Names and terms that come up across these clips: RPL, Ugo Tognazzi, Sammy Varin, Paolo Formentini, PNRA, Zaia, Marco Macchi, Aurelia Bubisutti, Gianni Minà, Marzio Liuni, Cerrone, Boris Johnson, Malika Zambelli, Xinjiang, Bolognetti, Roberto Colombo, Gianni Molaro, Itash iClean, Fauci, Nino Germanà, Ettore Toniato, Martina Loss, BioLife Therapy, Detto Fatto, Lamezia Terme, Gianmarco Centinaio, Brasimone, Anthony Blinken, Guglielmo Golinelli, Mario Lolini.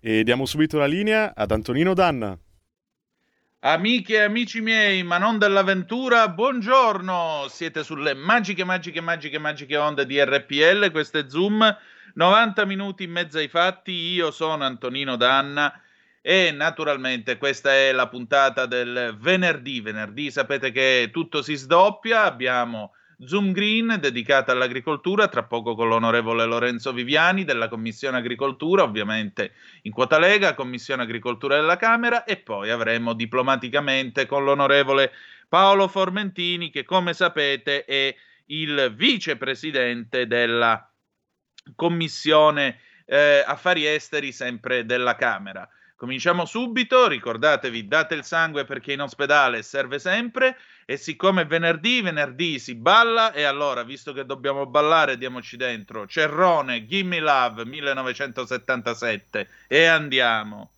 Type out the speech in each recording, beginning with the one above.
E diamo subito la linea ad Antonino Danna. Amiche e amici miei, ma non dell'avventura, buongiorno! Siete sulle magiche onde di RPL, questo è Zoom, 90 minuti in mezzo ai fatti, io sono Antonino Danna e naturalmente questa è la puntata del venerdì, sapete che tutto si sdoppia, abbiamo Zoom Green dedicata all'agricoltura, tra poco con l'onorevole Lorenzo Viviani della Commissione Agricoltura, ovviamente in quota Lega, Commissione Agricoltura della Camera, e poi avremo diplomaticamente con l'onorevole Paolo Formentini che, come sapete, è il vicepresidente della Commissione Affari Esteri, sempre della Camera. Cominciamo subito, ricordatevi, date il sangue perché in ospedale serve sempre e siccome è venerdì si balla e allora, visto che dobbiamo ballare, diamoci dentro. Cerrone, Gimme Love, 1977 e andiamo.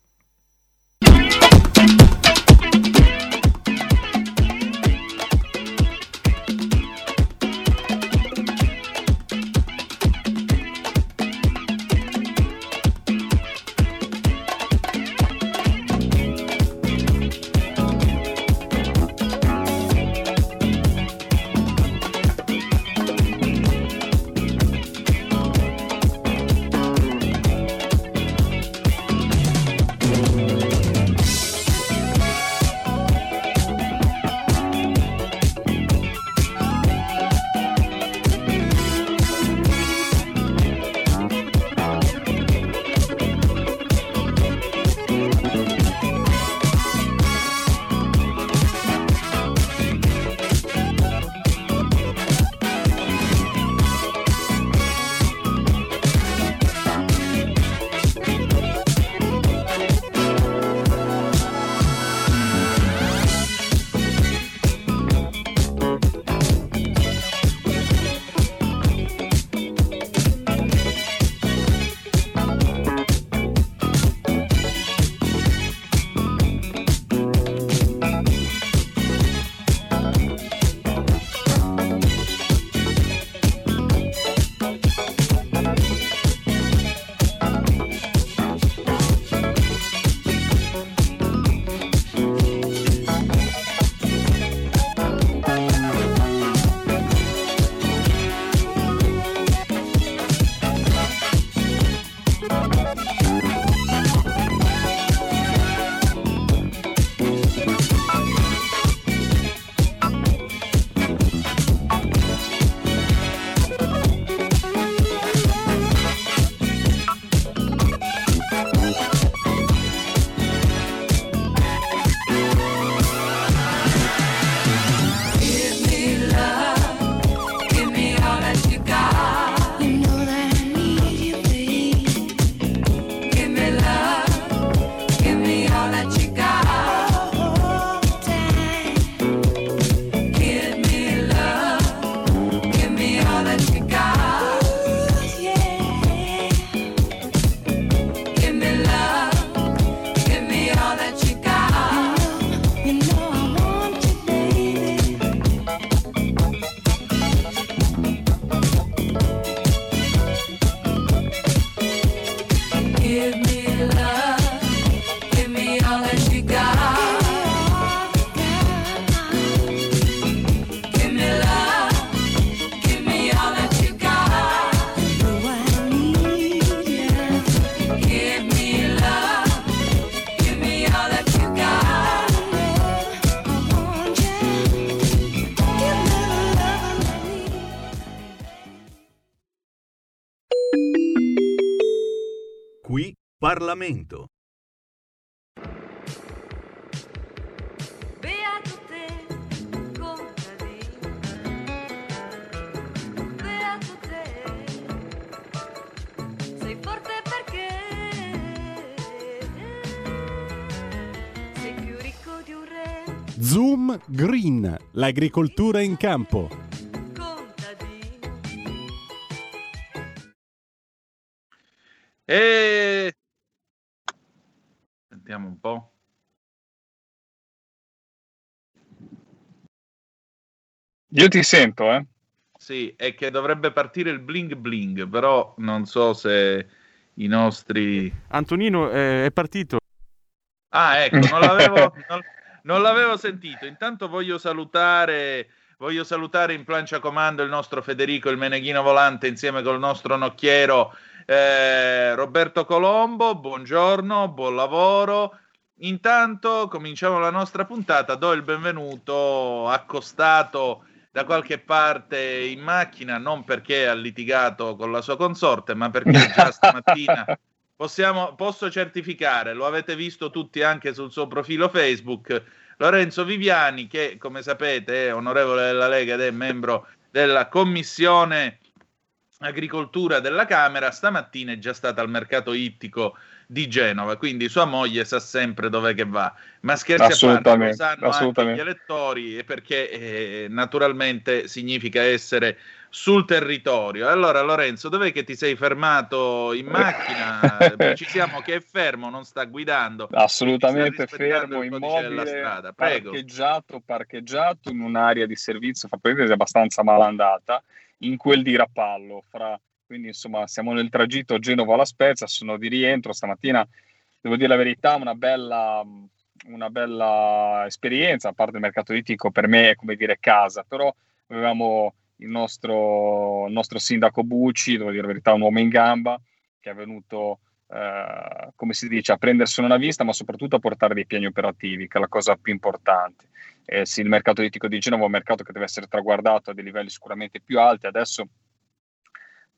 Qui Parlamento. Zoom Green, l'agricoltura in campo. E sentiamo un po'. Io ti sento, eh? Sì, è che dovrebbe partire il bling bling, però non so se i nostri... Antonino è partito. Ah, ecco, non l'avevo sentito. Intanto voglio salutare in plancia comando il nostro Federico, il Meneghino Volante, insieme col nostro nocchiero Roberto Colombo. Buongiorno, buon lavoro. Intanto cominciamo la nostra puntata. Do il benvenuto, accostato da qualche parte in macchina, non perché ha litigato con la sua consorte, ma perché già stamattina... Posso certificare, lo avete visto tutti anche sul suo profilo Facebook, Lorenzo Viviani, che come sapete è onorevole della Lega ed è membro della Commissione Agricoltura della Camera, stamattina è già stata al mercato ittico di Genova, quindi sua moglie sa sempre dov'è che va. Ma scherzi a parte, lo sanno anche gli elettori, perché naturalmente significa essere sul territorio. Allora Lorenzo, dov'è che ti sei fermato in macchina? Precisiamo che è fermo, non sta guidando. Assolutamente fermo, immobile, parcheggiato in un'area di servizio, fa presente, abbastanza malandata, in quel di Rapallo, quindi insomma siamo nel tragitto Genova-La Spezia, sono di rientro stamattina, devo dire la verità, una bella esperienza, a parte il mercato ittico per me è come dire casa, però avevamo il nostro sindaco Bucci, devo dire la verità, un uomo in gamba, che è venuto, come si dice, a prendersene una vista, ma soprattutto a portare dei piani operativi, che è la cosa più importante. Sì, il mercato ittico di Genova è un mercato che deve essere traguardato a dei livelli sicuramente più alti. Adesso,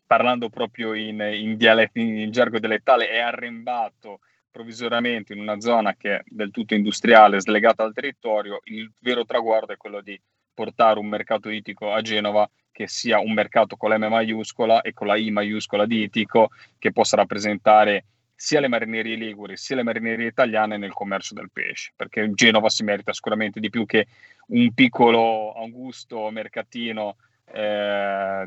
parlando proprio in gergo dialettale, è arrembato provvisoriamente in una zona che è del tutto industriale, slegata al territorio. Il vero traguardo è quello di portare un mercato ittico a Genova che sia un mercato con la M maiuscola e con la I maiuscola di ittico, che possa rappresentare sia le marinerie liguri sia le marinerie italiane nel commercio del pesce, perché Genova si merita sicuramente di più che un piccolo angusto mercatino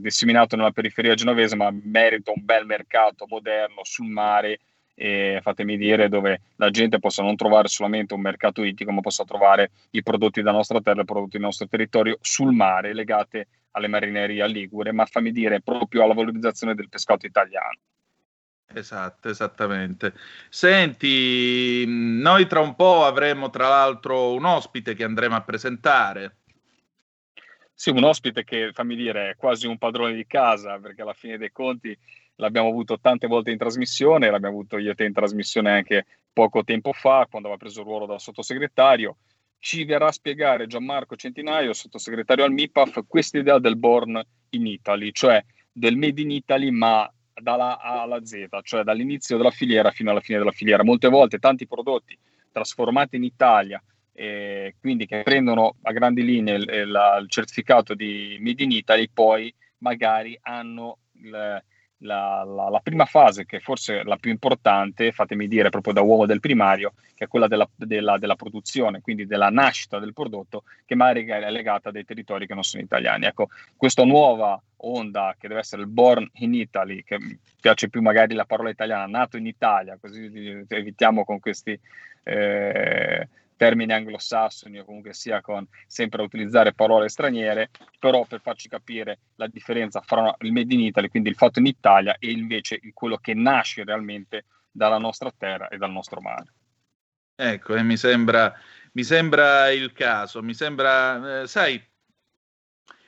disseminato nella periferia genovese, ma merita un bel mercato moderno sul mare, e fatemi dire, dove la gente possa non trovare solamente un mercato ittico, ma possa trovare i prodotti della nostra terra, i prodotti del nostro territorio sul mare, legate alle marinerie ligure, ma fammi dire proprio alla valorizzazione del pescato italiano. Esatto, esattamente. Senti, noi tra un po' avremo tra l'altro un ospite che andremo a presentare. Sì, un ospite che, fammi dire, è quasi un padrone di casa, perché alla fine dei conti l'abbiamo avuto tante volte in trasmissione, l'abbiamo avuto io e te in trasmissione anche poco tempo fa, quando aveva preso il ruolo da sottosegretario. Ci verrà a spiegare Gianmarco Centinaio, sottosegretario al MIPAF, questa idea del Born in Italy, cioè del Made in Italy, ma dalla A alla Z, cioè dall'inizio della filiera fino alla fine della filiera. Molte volte tanti prodotti trasformati in Italia, quindi che prendono a grandi linee il certificato di Made in Italy, poi magari hanno la prima fase, che forse è la più importante, fatemi dire proprio da uomo del primario, che è quella della produzione, quindi della nascita del prodotto, che magari è legata a dei territori che non sono italiani. Ecco, questa nuova onda che deve essere il Born in Italy, che piace più magari la parola italiana, nato in Italia, così evitiamo con questi termini anglosassoni, o comunque sia con sempre utilizzare parole straniere, però per farci capire la differenza fra il Made in Italy, quindi il fatto in Italia, e invece quello che nasce realmente dalla nostra terra e dal nostro mare. Ecco, e mi sembra il caso, sai,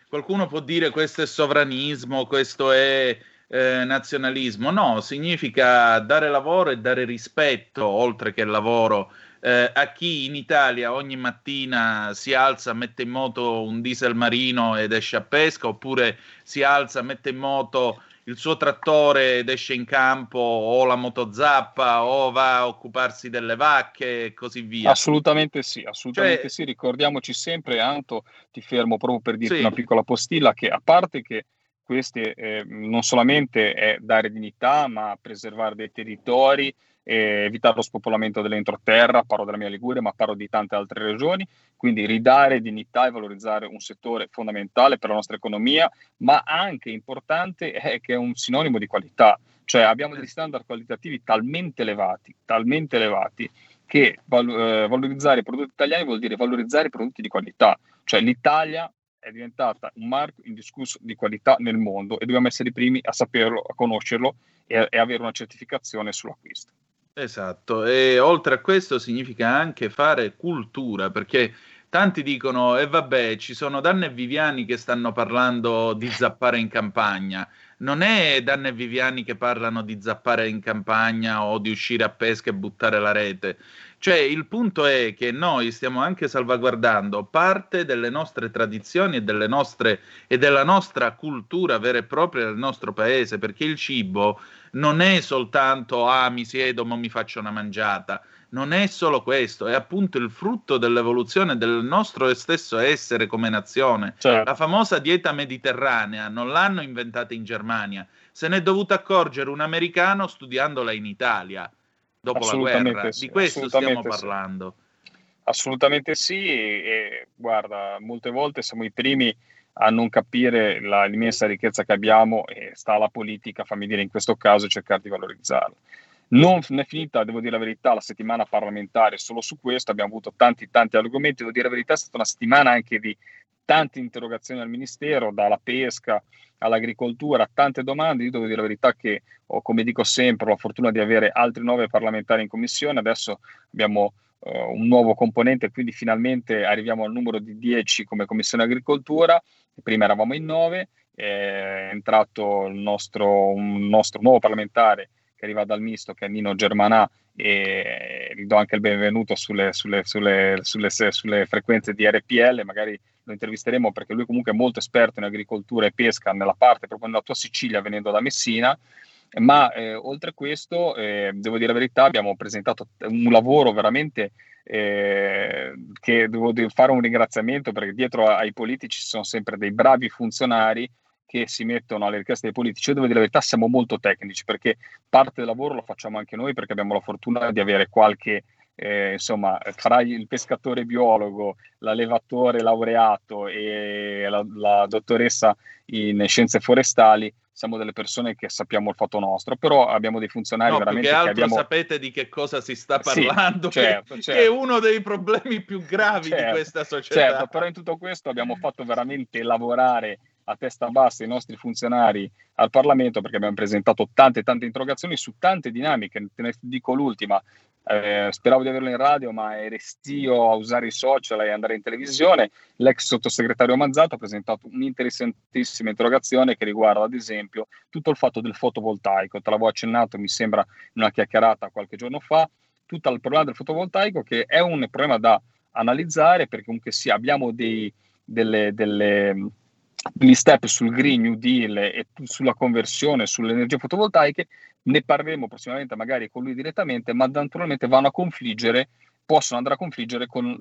qualcuno può dire questo è sovranismo, questo è nazionalismo. No, significa dare lavoro e dare rispetto, oltre che lavoro, a chi in Italia ogni mattina si alza, mette in moto un diesel marino ed esce a pesca, oppure si alza, mette in moto il suo trattore ed esce in campo o la motozappa o va a occuparsi delle vacche e così via. Assolutamente sì, assolutamente cioè, sì. Ricordiamoci sempre, Anto, ti fermo proprio per dirti sì. Una piccola postilla, che a parte che queste non solamente è dare dignità, ma preservare dei territori, evitare lo spopolamento dell'entroterra, parlo della mia Liguria, ma parlo di tante altre regioni, quindi ridare dignità e valorizzare un settore fondamentale per la nostra economia, ma anche importante è che è un sinonimo di qualità, cioè abbiamo degli standard qualitativi talmente elevati che valorizzare i prodotti italiani vuol dire valorizzare i prodotti di qualità, cioè l'Italia è diventata un marchio indiscusso di qualità nel mondo e dobbiamo essere i primi a saperlo, a conoscerlo e avere una certificazione sull'acquisto. Esatto, e oltre a questo significa anche fare cultura, perché tanti dicono vabbè, ci sono Danna e Viviani che stanno parlando di zappare in campagna. Non è Danna e Viviani che parlano di zappare in campagna o di uscire a pesca e buttare la rete. Cioè il punto è che noi stiamo anche salvaguardando parte delle nostre tradizioni e della nostra cultura vera e propria del nostro paese, perché il cibo non è soltanto mi siedo ma mi faccio una mangiata, non è solo questo, è appunto il frutto dell'evoluzione del nostro stesso essere come nazione. Certo. La famosa dieta mediterranea non l'hanno inventata in Germania, se ne è dovuto accorgere un americano studiandola in Italia. Dopo la guerra, sì, di questo stiamo parlando. Sì. Assolutamente sì, e guarda, molte volte siamo i primi a non capire l'immensa ricchezza che abbiamo e sta alla politica, fammi dire in questo caso, cercare di valorizzarla. Non è finita, devo dire la verità, la settimana parlamentare solo su questo, abbiamo avuto tanti argomenti, devo dire la verità, è stata una settimana anche di tante interrogazioni al Ministero, dalla pesca all'agricoltura, tante domande. Io devo dire la verità che, come dico sempre, ho la fortuna di avere altri 9 parlamentari in commissione, adesso abbiamo un nuovo componente, quindi finalmente arriviamo al numero di 10 come commissione agricoltura, prima eravamo in 9, è entrato un nostro nuovo parlamentare che arriva dal misto, che è Nino Germanà, e gli do anche il benvenuto sulle frequenze di RPL, magari lo intervisteremo perché lui comunque è molto esperto in agricoltura e pesca nella parte proprio nella tua Sicilia, venendo da Messina, ma oltre a questo devo dire la verità, abbiamo presentato un lavoro veramente che devo fare un ringraziamento, perché dietro ai politici ci sono sempre dei bravi funzionari che si mettono alle richieste dei politici. Io devo dire la verità, siamo molto tecnici, perché parte del lavoro lo facciamo anche noi, perché abbiamo la fortuna di avere qualche insomma, tra il pescatore biologo, l'allevatore laureato e la dottoressa in scienze forestali, siamo delle persone che sappiamo il fatto nostro, però abbiamo dei funzionari veramente sapete di che cosa si sta parlando, sì, certo. Che è uno dei problemi più gravi di questa società. Certo, però in tutto questo abbiamo fatto veramente lavorare a testa bassa i nostri funzionari al Parlamento, perché abbiamo presentato tante interrogazioni su tante dinamiche. Te ne dico l'ultima, speravo di averlo in radio, ma è restio a usare i social e andare in televisione. L'ex sottosegretario Manzato ha presentato un'interessantissima interrogazione che riguarda ad esempio tutto il fatto del fotovoltaico, te l'avevo accennato mi sembra in una chiacchierata qualche giorno fa, tutto il problema del fotovoltaico, che è un problema da analizzare, perché comunque sì, abbiamo degli step sul Green New Deal e sulla conversione sulle energie fotovoltaiche, ne parleremo prossimamente magari con lui direttamente, ma naturalmente possono andare a confliggere con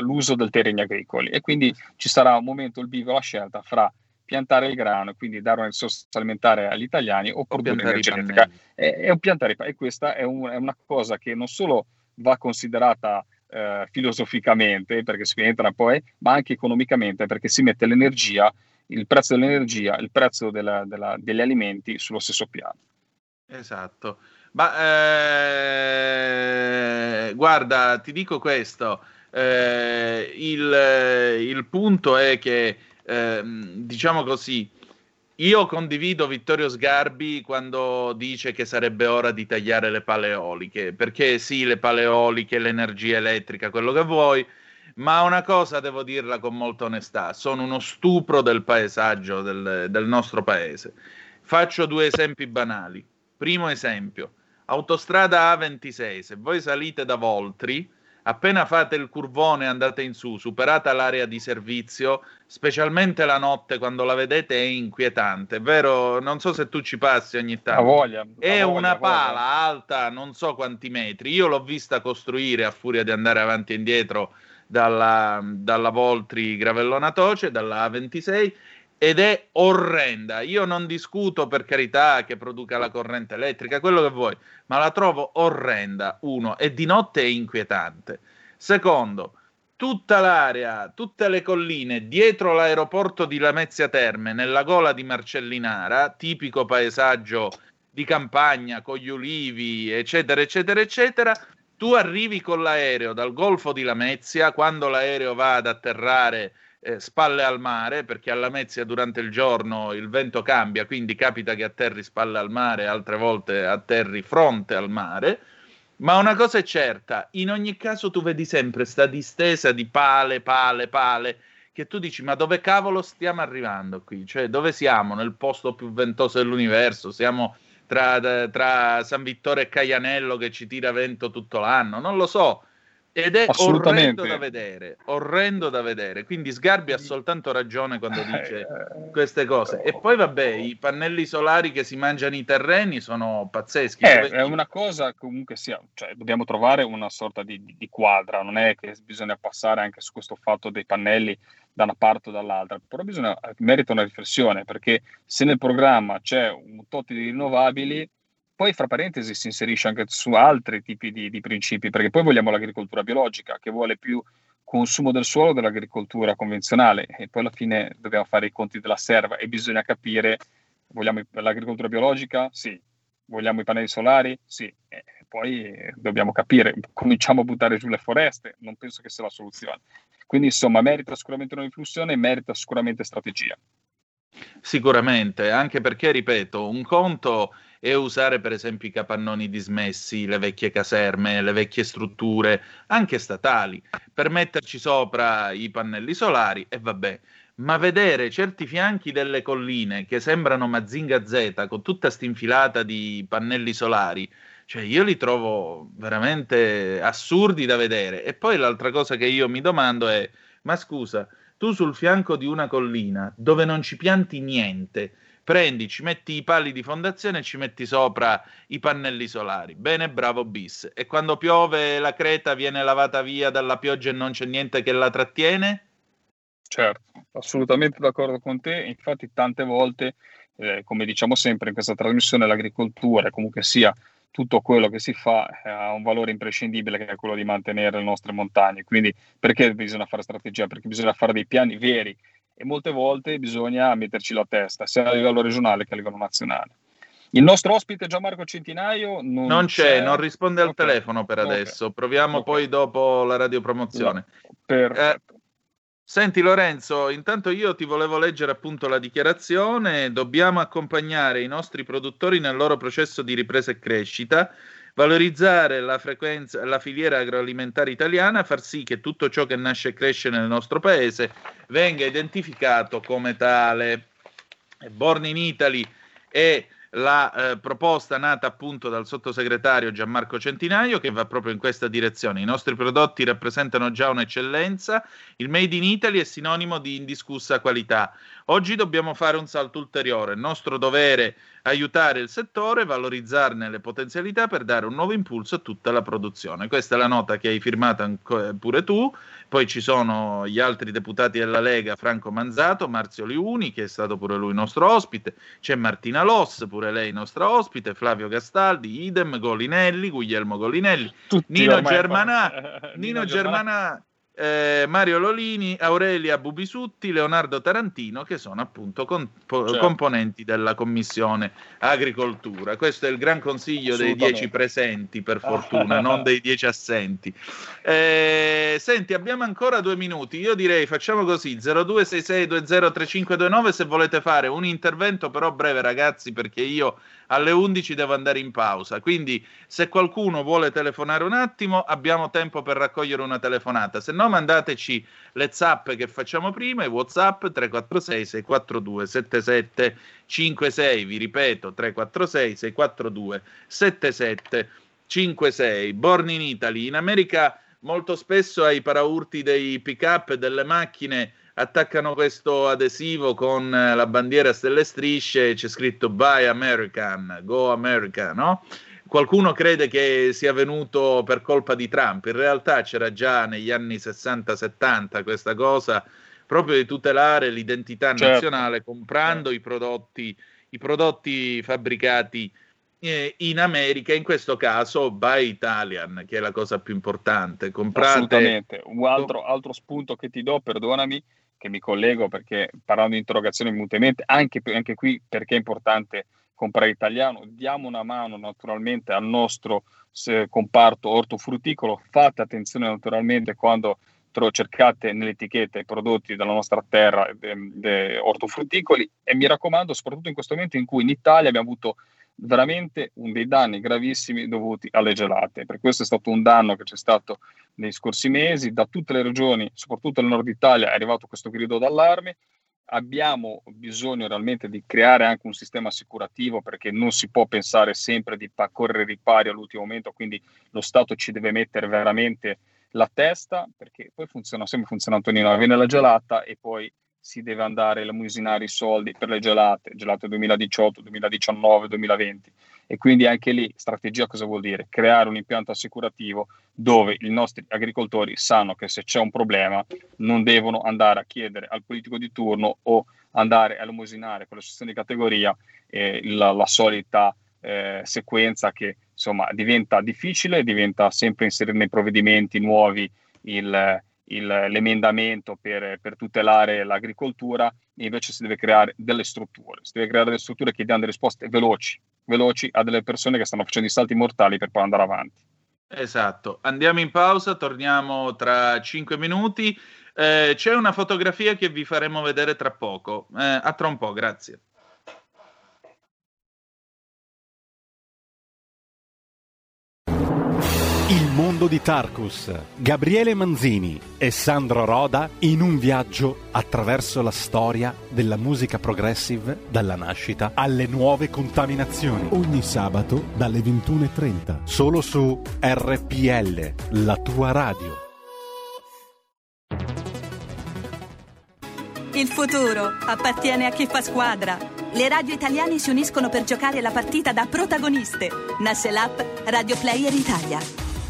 l'uso del terreno agricoli, e quindi ci sarà un momento, il bivio, la scelta fra piantare il grano e quindi dare una risorsa alimentare agli italiani oppure produrre energia elettrica e questa è una cosa che non solo va considerata filosoficamente, perché si entra poi, ma anche economicamente, perché si mette l'energia, il prezzo dell'energia, il prezzo degli alimenti sullo stesso piano. Esatto, ma guarda, ti dico questo, il punto è che diciamo così, io condivido Vittorio Sgarbi quando dice che sarebbe ora di tagliare le pale eoliche, perché sì, le pale eoliche, l'energia elettrica, quello che vuoi, ma una cosa devo dirla con molta onestà, sono uno stupro del paesaggio del nostro paese. Faccio 2 esempi banali. Primo esempio, autostrada A26, se voi salite da Voltri, Appena fate il curvone, andate in su, superata l'area di servizio, specialmente la notte quando la vedete è inquietante, vero? Non so se tu ci passi ogni tanto. È una pala alta non so quanti metri, io l'ho vista costruire a furia di andare avanti e indietro dalla Voltri Gravellona Toce, dalla A26, ed è orrenda. Io non discuto, per carità, che produca la corrente elettrica, quello che vuoi, ma la trovo orrenda, uno, e di notte è inquietante. Secondo, tutta l'area, tutte le colline dietro l'aeroporto di Lamezia Terme, nella gola di Marcellinara, tipico paesaggio di campagna con gli ulivi, eccetera, eccetera, eccetera. Tu arrivi con l'aereo dal Golfo di Lamezia, quando l'aereo va ad atterrare spalle al mare, perché a Lamezia durante il giorno il vento cambia, quindi capita che atterri spalle al mare, altre volte atterri fronte al mare, ma una cosa è certa, in ogni caso tu vedi sempre sta distesa di pale, che tu dici, ma dove cavolo stiamo arrivando qui? Cioè, dove siamo? Nel posto più ventoso dell'universo? Siamo tra San Vittore e Caianello che ci tira vento tutto l'anno? Non lo so. Ed è orrendo da vedere, quindi Sgarbi ha soltanto ragione quando dice queste cose. E poi vabbè, i pannelli solari che si mangiano i terreni sono pazzeschi. È una cosa comunque sia, cioè, dobbiamo trovare una sorta di quadra, non è che bisogna passare anche su questo fatto dei pannelli da una parte o dall'altra, però merita una riflessione, perché se nel programma c'è un tot di rinnovabili, poi fra parentesi si inserisce anche su altri tipi di principi, perché poi vogliamo l'agricoltura biologica, che vuole più consumo del suolo dell'agricoltura convenzionale, e poi alla fine dobbiamo fare i conti della serva e bisogna capire, vogliamo l'agricoltura biologica? Sì. Vogliamo i pannelli solari? Sì. E poi dobbiamo capire, cominciamo a buttare giù le foreste, non penso che sia la soluzione. Quindi insomma merita sicuramente una riflessione, merita sicuramente strategia. Sicuramente, anche perché, ripeto, un conto e usare per esempio i capannoni dismessi, le vecchie caserme, le vecchie strutture, anche statali, per metterci sopra i pannelli solari e vabbè. Ma vedere certi fianchi delle colline che sembrano Mazinga Z con tutta st'infilata di pannelli solari, cioè io li trovo veramente assurdi da vedere. E poi l'altra cosa che io mi domando è, ma scusa, tu sul fianco di una collina dove non ci pianti niente, prendi, ci metti i pali di fondazione e ci metti sopra i pannelli solari. Bene, bravo bis. E quando piove la creta viene lavata via dalla pioggia e non c'è niente che la trattiene? Certo, assolutamente d'accordo con te. Infatti tante volte, come diciamo sempre in questa trasmissione, l'agricoltura, comunque sia tutto quello che si fa, ha un valore imprescindibile, che è quello di mantenere le nostre montagne. Quindi perché bisogna fare strategia? Perché bisogna fare dei piani veri. E molte volte bisogna metterci la testa, sia a livello regionale che a livello nazionale. Il nostro ospite Gianmarco Centinaio non c'è, non risponde al telefono per adesso, proviamo poi dopo la radiopromozione. Senti Lorenzo, intanto io ti volevo leggere appunto la dichiarazione. Dobbiamo accompagnare i nostri produttori nel loro processo di ripresa e crescita, valorizzare la filiera agroalimentare italiana, far sì che tutto ciò che nasce e cresce nel nostro paese venga identificato come tale. Born in Italy è la proposta nata appunto dal sottosegretario Gianmarco Centinaio, che va proprio in questa direzione. I nostri prodotti rappresentano già un'eccellenza, il Made in Italy è sinonimo di indiscussa qualità. Oggi dobbiamo fare un salto ulteriore, il nostro dovere aiutare il settore, valorizzarne le potenzialità per dare un nuovo impulso a tutta la produzione. Questa è la nota che hai firmato pure tu, poi ci sono gli altri deputati della Lega, Franco Manzato, Marzio Liuni, che è stato pure lui nostro ospite, c'è Martina Loss, pure lei nostra ospite, Flavio Gastaldi, idem, Golinelli, Guglielmo Golinelli, Nino Germanà. Mario Lolini, Aurelia Bubisutti, Leonardo Tarantino, che sono appunto componenti della Commissione Agricoltura. Questo è il gran consiglio dei 10 presenti, per fortuna, non dei 10 assenti. Senti, abbiamo ancora 2 minuti, io direi facciamo così, 0266203529 se volete fare un intervento, però breve ragazzi, perché io alle 11 devo andare in pausa, quindi se qualcuno vuole telefonare un attimo abbiamo tempo per raccogliere una telefonata, se no mandateci le zappe che facciamo prima, i WhatsApp 346 642 7756, vi ripeto 346 642 7756. Born in Italy, in America molto spesso ai paraurti dei pick-up e delle macchine attaccano questo adesivo con la bandiera a stelle e strisce e c'è scritto Buy American, Go America, no? Qualcuno crede che sia venuto per colpa di Trump, in realtà c'era già negli anni 60-70 questa cosa proprio di tutelare l'identità nazionale comprando i prodotti fabbricati in America, in questo caso Buy Italian, che è la cosa più importante. Comprate... Assolutamente, un altro spunto che ti do, perdonami, che mi collego perché parlando di interrogazioni mutuamente, anche qui perché è importante comprare italiano, diamo una mano naturalmente al nostro comparto ortofrutticolo, fate attenzione naturalmente quando cercate nelle etichette i prodotti della nostra terra ortofrutticoli e mi raccomando soprattutto in questo momento in cui in Italia abbiamo avuto veramente dei danni gravissimi dovuti alle gelate, per questo è stato un danno che c'è stato nei scorsi mesi, da tutte le regioni, soprattutto nel nord Italia è arrivato questo grido d'allarme. Abbiamo bisogno realmente di creare anche un sistema assicurativo perché non si può pensare sempre di correre ripari all'ultimo momento, quindi lo Stato ci deve mettere veramente la testa perché poi funziona Antonino, viene la gelata e poi si deve andare a musinare i soldi per le gelate 2018, 2019, 2020 e quindi anche lì strategia cosa vuol dire? Creare un impianto assicurativo dove i nostri agricoltori sanno che se c'è un problema non devono andare a chiedere al politico di turno o andare a musinare con l'associazione di categoria la solita sequenza che insomma diventa difficile, diventa sempre inserire nei provvedimenti nuovi l'emendamento per tutelare l'agricoltura e invece si deve creare delle strutture che diano delle risposte veloci a delle persone che stanno facendo i salti mortali per poi andare avanti. Esatto, andiamo in pausa, torniamo tra 5 minuti, c'è una fotografia che vi faremo vedere tra poco, a tra un po', grazie. Il mondo di Tarkus, Gabriele Manzini e Sandro Roda in un viaggio attraverso la storia della musica progressive dalla nascita alle nuove contaminazioni. Ogni sabato dalle 21:30. Solo su RPL, la tua radio. Il futuro appartiene a chi fa squadra. Le radio italiane si uniscono per giocare la partita da protagoniste. Nasce l'app Radio Player Italia.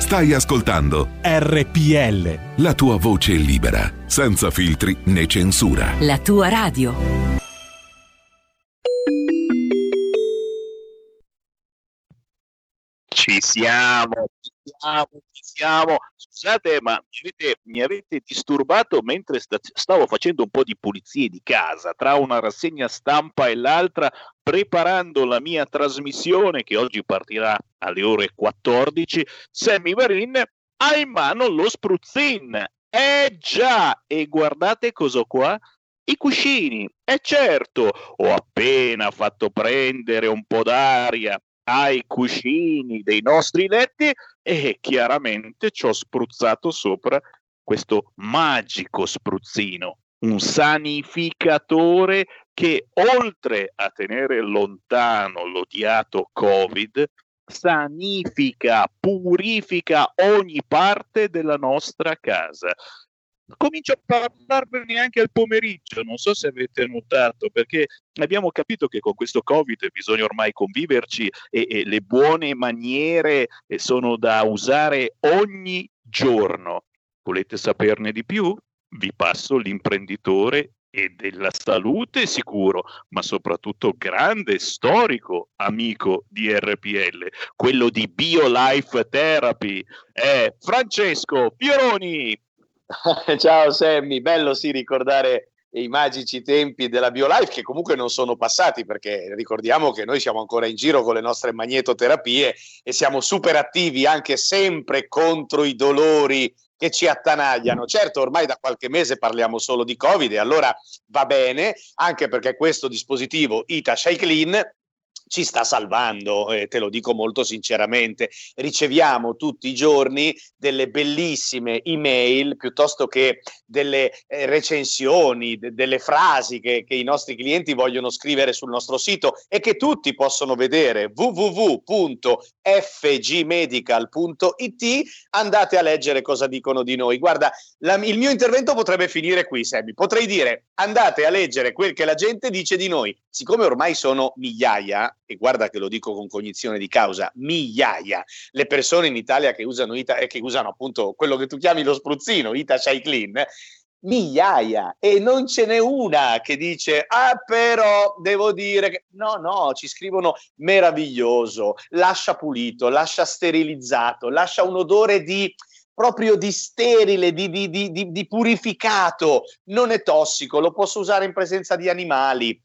Stai ascoltando RPL, la tua voce libera, senza filtri né censura. La tua radio. Ci siamo. Scusate, ma mi avete disturbato mentre stavo facendo un po' di pulizie di casa, tra una rassegna stampa e l'altra, preparando la mia trasmissione che oggi partirà alle ore 14. Sammy Varin ha in mano lo spruzzin. Già, e guardate cosa ho qua. I cuscini. Certo, ho appena fatto prendere un po' d'aria ai cuscini dei nostri letti e chiaramente ci ho spruzzato sopra questo magico spruzzino, un sanificatore che oltre a tenere lontano l'odiato Covid, sanifica, purifica ogni parte della nostra casa. Comincio a parlarvene anche al pomeriggio, non so se avete notato, perché abbiamo capito che con questo Covid bisogna ormai conviverci e le buone maniere sono da usare ogni giorno. Volete saperne di più? Vi passo l'imprenditore e della salute sicuro, ma soprattutto grande storico amico di RPL, quello di BioLife Therapy, è Francesco Pieroni. Ciao Sammy, bello sì ricordare i magici tempi della BioLife, che comunque non sono passati, perché ricordiamo che noi siamo ancora in giro con le nostre magnetoterapie e siamo super attivi anche sempre contro i dolori che ci attanagliano. Certo, ormai da qualche mese parliamo solo di Covid e allora va bene, anche perché questo dispositivo Itash iClean ci sta salvando, te lo dico molto sinceramente. Riceviamo tutti i giorni delle bellissime email, piuttosto che delle recensioni, delle frasi che i nostri clienti vogliono scrivere sul nostro sito e che tutti possono vedere: www.fgmedical.it. Andate a leggere cosa dicono di noi. Guarda, il mio intervento potrebbe finire qui, Sammy. Potrei dire: andate a leggere quel che la gente dice di noi. Siccome ormai sono migliaia, e guarda che lo dico con cognizione di causa, migliaia le persone in Italia che usano e che usano appunto quello che tu chiami lo spruzzino, Itash iClean, migliaia, e non ce n'è una che dice: ah, però devo dire che... no, ci scrivono meraviglioso, lascia pulito, lascia sterilizzato, lascia un odore di... proprio di sterile, di purificato, non è tossico, lo posso usare in presenza di animali.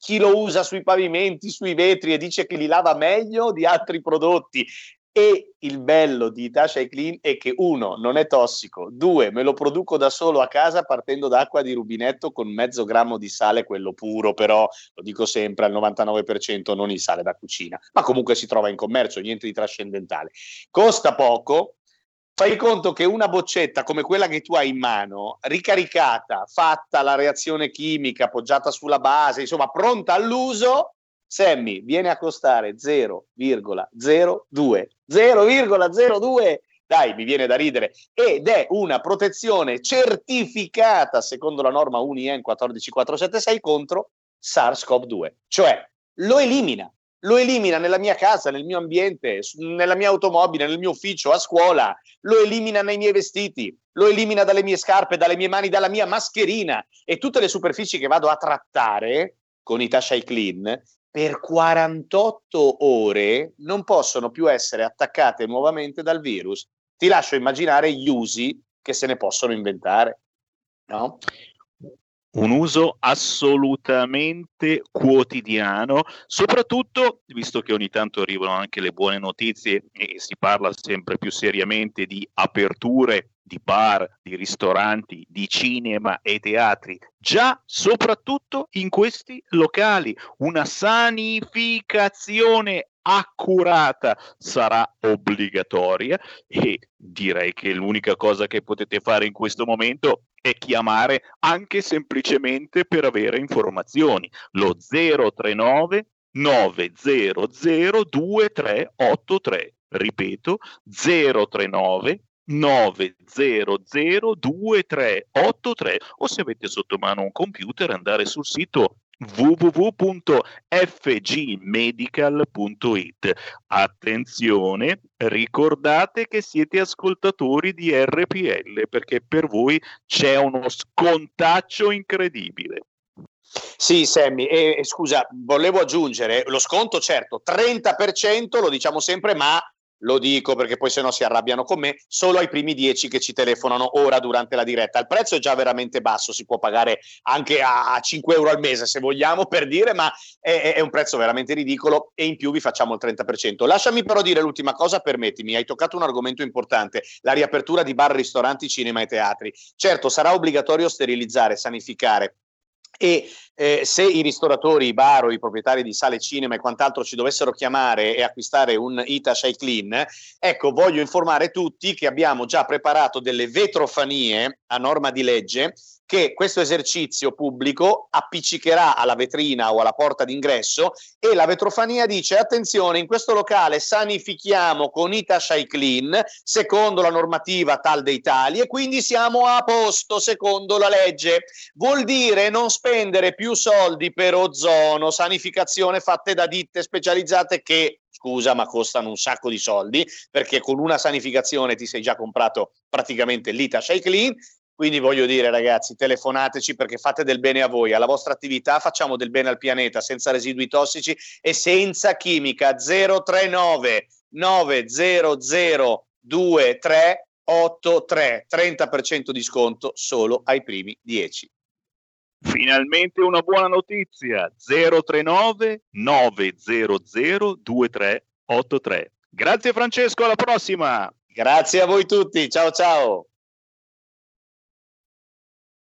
Chi lo usa sui pavimenti, sui vetri, e dice che li lava meglio di altri prodotti. E il bello di Itash iClean è che 1, non è tossico, 2, me lo produco da solo a casa partendo da acqua di rubinetto con mezzo grammo di sale, quello puro, però lo dico sempre, al 99% non il sale da cucina, ma comunque si trova in commercio, niente di trascendentale. Costa poco. Fai conto che una boccetta come quella che tu hai in mano, ricaricata, fatta la reazione chimica, appoggiata sulla base, insomma pronta all'uso, Sammy, viene a costare 0,02. 0,02! Dai, mi viene da ridere. Ed è una protezione certificata secondo la norma UNI-EN 14476 contro SARS-CoV-2. Cioè, lo elimina. Lo elimina nella mia casa, nel mio ambiente, nella mia automobile, nel mio ufficio, a scuola, lo elimina nei miei vestiti, lo elimina dalle mie scarpe, dalle mie mani, dalla mia mascherina e tutte le superfici che vado a trattare con Itash iClean per 48 ore non possono più essere attaccate nuovamente dal virus. Ti lascio immaginare gli usi che se ne possono inventare, no? Un uso assolutamente quotidiano, soprattutto visto che ogni tanto arrivano anche le buone notizie e si parla sempre più seriamente di aperture di bar, di ristoranti, di cinema e teatri, già soprattutto in questi locali. Una sanificazione accurata sarà obbligatoria e direi che l'unica cosa che potete fare in questo momento e chiamare anche semplicemente per avere informazioni lo 039 900 2383, ripeto 039 900 2383, o se avete sotto mano un computer andare sul sito www.fgmedical.it. Attenzione, ricordate che siete ascoltatori di RPL, perché per voi c'è uno scontaccio incredibile. Sì, Sammy, e scusa, volevo aggiungere lo sconto, certo, 30%, lo diciamo sempre, ma lo dico perché poi se no si arrabbiano con me, solo ai primi 10 che ci telefonano ora durante la diretta. Il prezzo è già veramente basso, si può pagare anche a 5 euro al mese se vogliamo, per dire, ma è un prezzo veramente ridicolo e in più vi facciamo il 30%. Lasciami però dire l'ultima cosa, permettimi, hai toccato un argomento importante, la riapertura di bar, ristoranti, cinema e teatri. Certo, sarà obbligatorio sterilizzare, sanificare e se i ristoratori, i bar o i proprietari di sale, cinema e quant'altro ci dovessero chiamare e acquistare un Itash iClean, ecco, voglio informare tutti che abbiamo già preparato delle vetrofanie a norma di legge che questo esercizio pubblico appiccicherà alla vetrina o alla porta d'ingresso e la vetrofania dice: attenzione, in questo locale sanifichiamo con Itash iClean secondo la normativa tal dei tali e quindi siamo a posto secondo la legge. Vuol dire non spendere più soldi per ozono, sanificazione fatte da ditte specializzate che, scusa, ma costano un sacco di soldi, perché con una sanificazione ti sei già comprato praticamente l'Itash iClean. Quindi voglio dire, ragazzi, telefonateci perché fate del bene a voi, alla vostra attività, facciamo del bene al pianeta senza residui tossici e senza chimica. 039 900 2383, 30% di sconto solo ai primi 10. Finalmente una buona notizia, 039 900 2383. Grazie Francesco, alla prossima! Grazie a voi tutti, ciao ciao!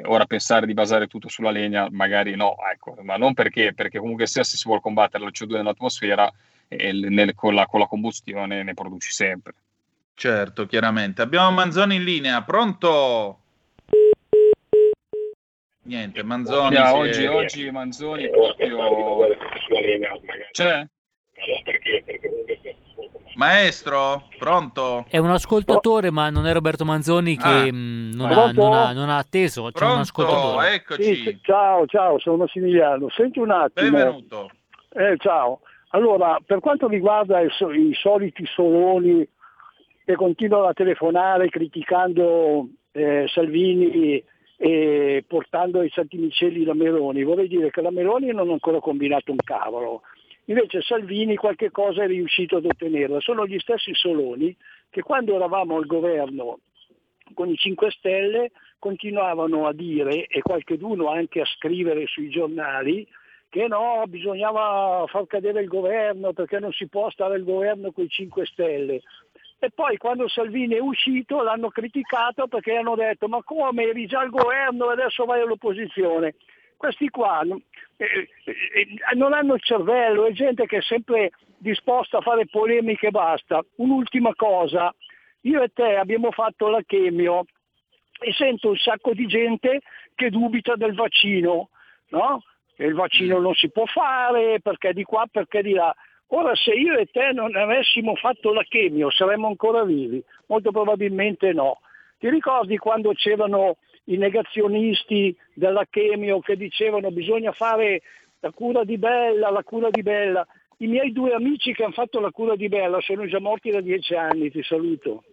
Ora pensare di basare tutto sulla legna magari no, ecco, ma non perché comunque se si vuole combattere la CO2 nell'atmosfera con la combustione ne produci sempre. Certo, chiaramente. Abbiamo Manzoni in linea, pronto? Niente, Manzoni oggi Manzoni proprio c'è? Maestro, pronto? È un ascoltatore, ma non è Roberto Manzoni che non ha atteso. C'è pronto, un ascoltatore. Eccoci. Sì, ciao, sono Massimiliano. Senti un attimo. Benvenuto. Ciao. Allora, per quanto riguarda i soliti soloni che continuano a telefonare criticando Salvini e portando ai Santimicelli la Meloni, vorrei dire che la Meloni non ha ancora combinato un cavolo. Invece Salvini qualche cosa è riuscito ad ottenerla. Sono gli stessi soloni che quando eravamo al governo con i 5 Stelle continuavano a dire, e qualcheduno anche a scrivere sui giornali, che no, bisognava far cadere il governo perché non si può stare al governo con i 5 Stelle. E poi quando Salvini è uscito l'hanno criticato perché hanno detto ma come, eri già al governo e adesso vai all'opposizione. Questi qua non hanno il cervello, è gente che è sempre disposta a fare polemiche e basta. Un'ultima cosa, io e te abbiamo fatto la chemio e sento un sacco di gente che dubita del vaccino, no? Il vaccino non si può fare, perché di qua, perché di là. Ora se io e te non avessimo fatto la chemio saremmo ancora vivi? Molto probabilmente no. Ti ricordi quando c'erano i negazionisti della chemio che dicevano bisogna fare la cura di Bella, I miei due amici che hanno fatto la cura di Bella sono già morti da 10 anni, ti saluto.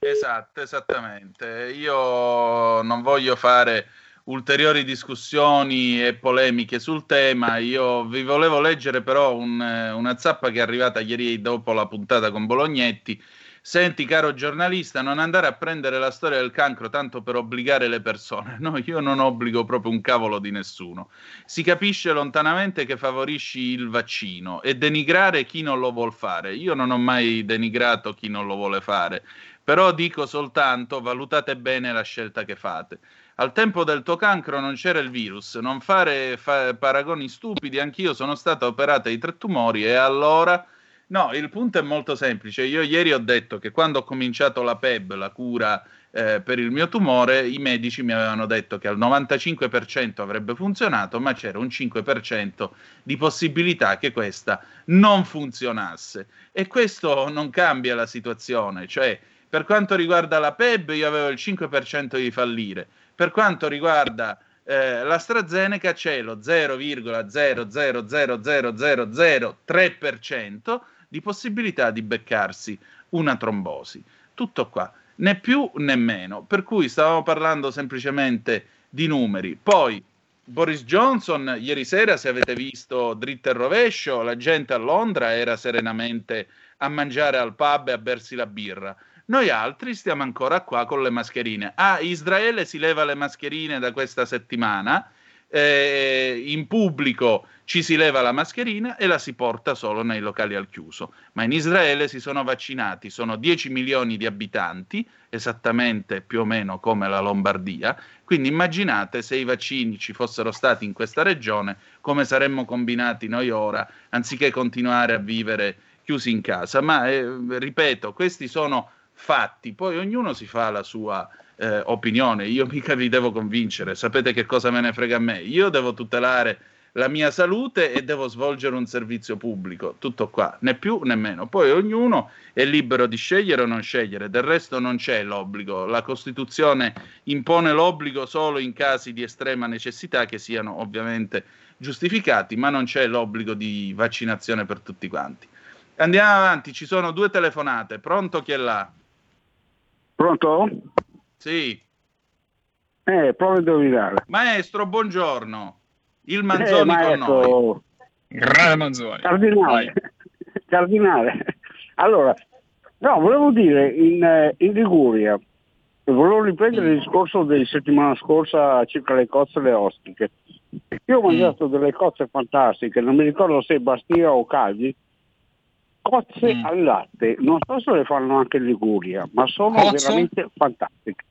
Esatto, esattamente. Io non voglio fare ulteriori discussioni e polemiche sul tema. Io vi volevo leggere però una zappa che è arrivata ieri dopo la puntata con Bolognetti. Senti, caro giornalista, non andare a prendere la storia del cancro tanto per obbligare le persone. No, io non obbligo proprio un cavolo di nessuno. Si capisce lontanamente che favorisci il vaccino e denigrare chi non lo vuol fare. Io non ho mai denigrato chi non lo vuole fare, però dico soltanto valutate bene la scelta che fate. Al tempo del tuo cancro non c'era il virus, non fare paragoni stupidi, anch'io sono stata operata di 3 tumori e allora... No, il punto è molto semplice, io ieri ho detto che quando ho cominciato la PEB, la cura per il mio tumore, i medici mi avevano detto che al 95% avrebbe funzionato, ma c'era un 5% di possibilità che questa non funzionasse, e questo non cambia la situazione, cioè per quanto riguarda la PEB io avevo il 5% di fallire, per quanto riguarda l'AstraZeneca c'è lo 0,0000003% di possibilità di beccarsi una trombosi. Tutto qua, né più né meno, per cui stavamo parlando semplicemente di numeri. Poi Boris Johnson, ieri sera, se avete visto Dritto e Rovescio, la gente a Londra era serenamente a mangiare al pub e a bersi la birra. Noi altri stiamo ancora qua con le mascherine. Ah, Israele si leva le mascherine da questa settimana, in pubblico ci si leva la mascherina e la si porta solo nei locali al chiuso. Ma in Israele si sono vaccinati, sono 10 milioni di abitanti, esattamente più o meno come la Lombardia, quindi immaginate se i vaccini ci fossero stati in questa regione, come saremmo combinati noi ora, anziché continuare a vivere chiusi in casa. Ma ripeto, questi sono fatti, poi ognuno si fa la sua opinione, io mica vi devo convincere, sapete che cosa me ne frega a me, io devo tutelare la mia salute e devo svolgere un servizio pubblico, tutto qua, né più né meno, poi ognuno è libero di scegliere o non scegliere, del resto non c'è l'obbligo, la Costituzione impone l'obbligo solo in casi di estrema necessità che siano ovviamente giustificati, ma non c'è l'obbligo di vaccinazione per tutti quanti. Andiamo avanti, ci sono 2 telefonate, pronto chi è là? Pronto? Sì. Provo a indovinare. Maestro, buongiorno. Il Manzoni maestro, con noi. Grande Manzoni. Cardinale. Cardinale. Allora, no, volevo dire, in Liguria, volevo riprendere il discorso della settimana scorsa circa le cozzole ostiche. Io ho mangiato delle cozze fantastiche, non mi ricordo se Bastia o Cagli, cozze al latte, non so se le fanno anche in Liguria, ma sono veramente fantastiche.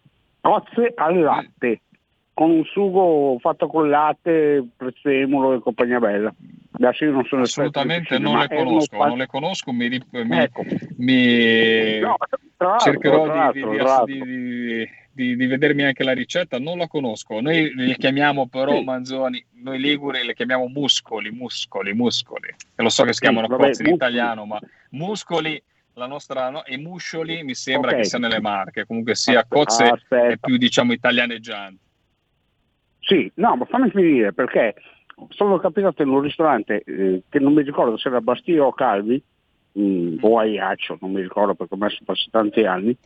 Cozze al latte, con un sugo fatto con latte, prezzemolo e compagnia bella. Adesso io non sono assolutamente non le conosco, cercherò di vedermi anche la ricetta, non la conosco. Noi li chiamiamo però Manzoni, noi liguri le chiamiamo muscoli. Lo so che si chiamano cozze in italiano, ma muscoli la nostra, no? E muscioli mi sembra che sia nelle Marche, comunque sia cozze è più diciamo italianeggianti. Sì, no, ma fammi finire, perché sono capitato in un ristorante che non mi ricordo se era Bastia o Calvi o Aiaccio, non mi ricordo perché ho messo passi tanti anni.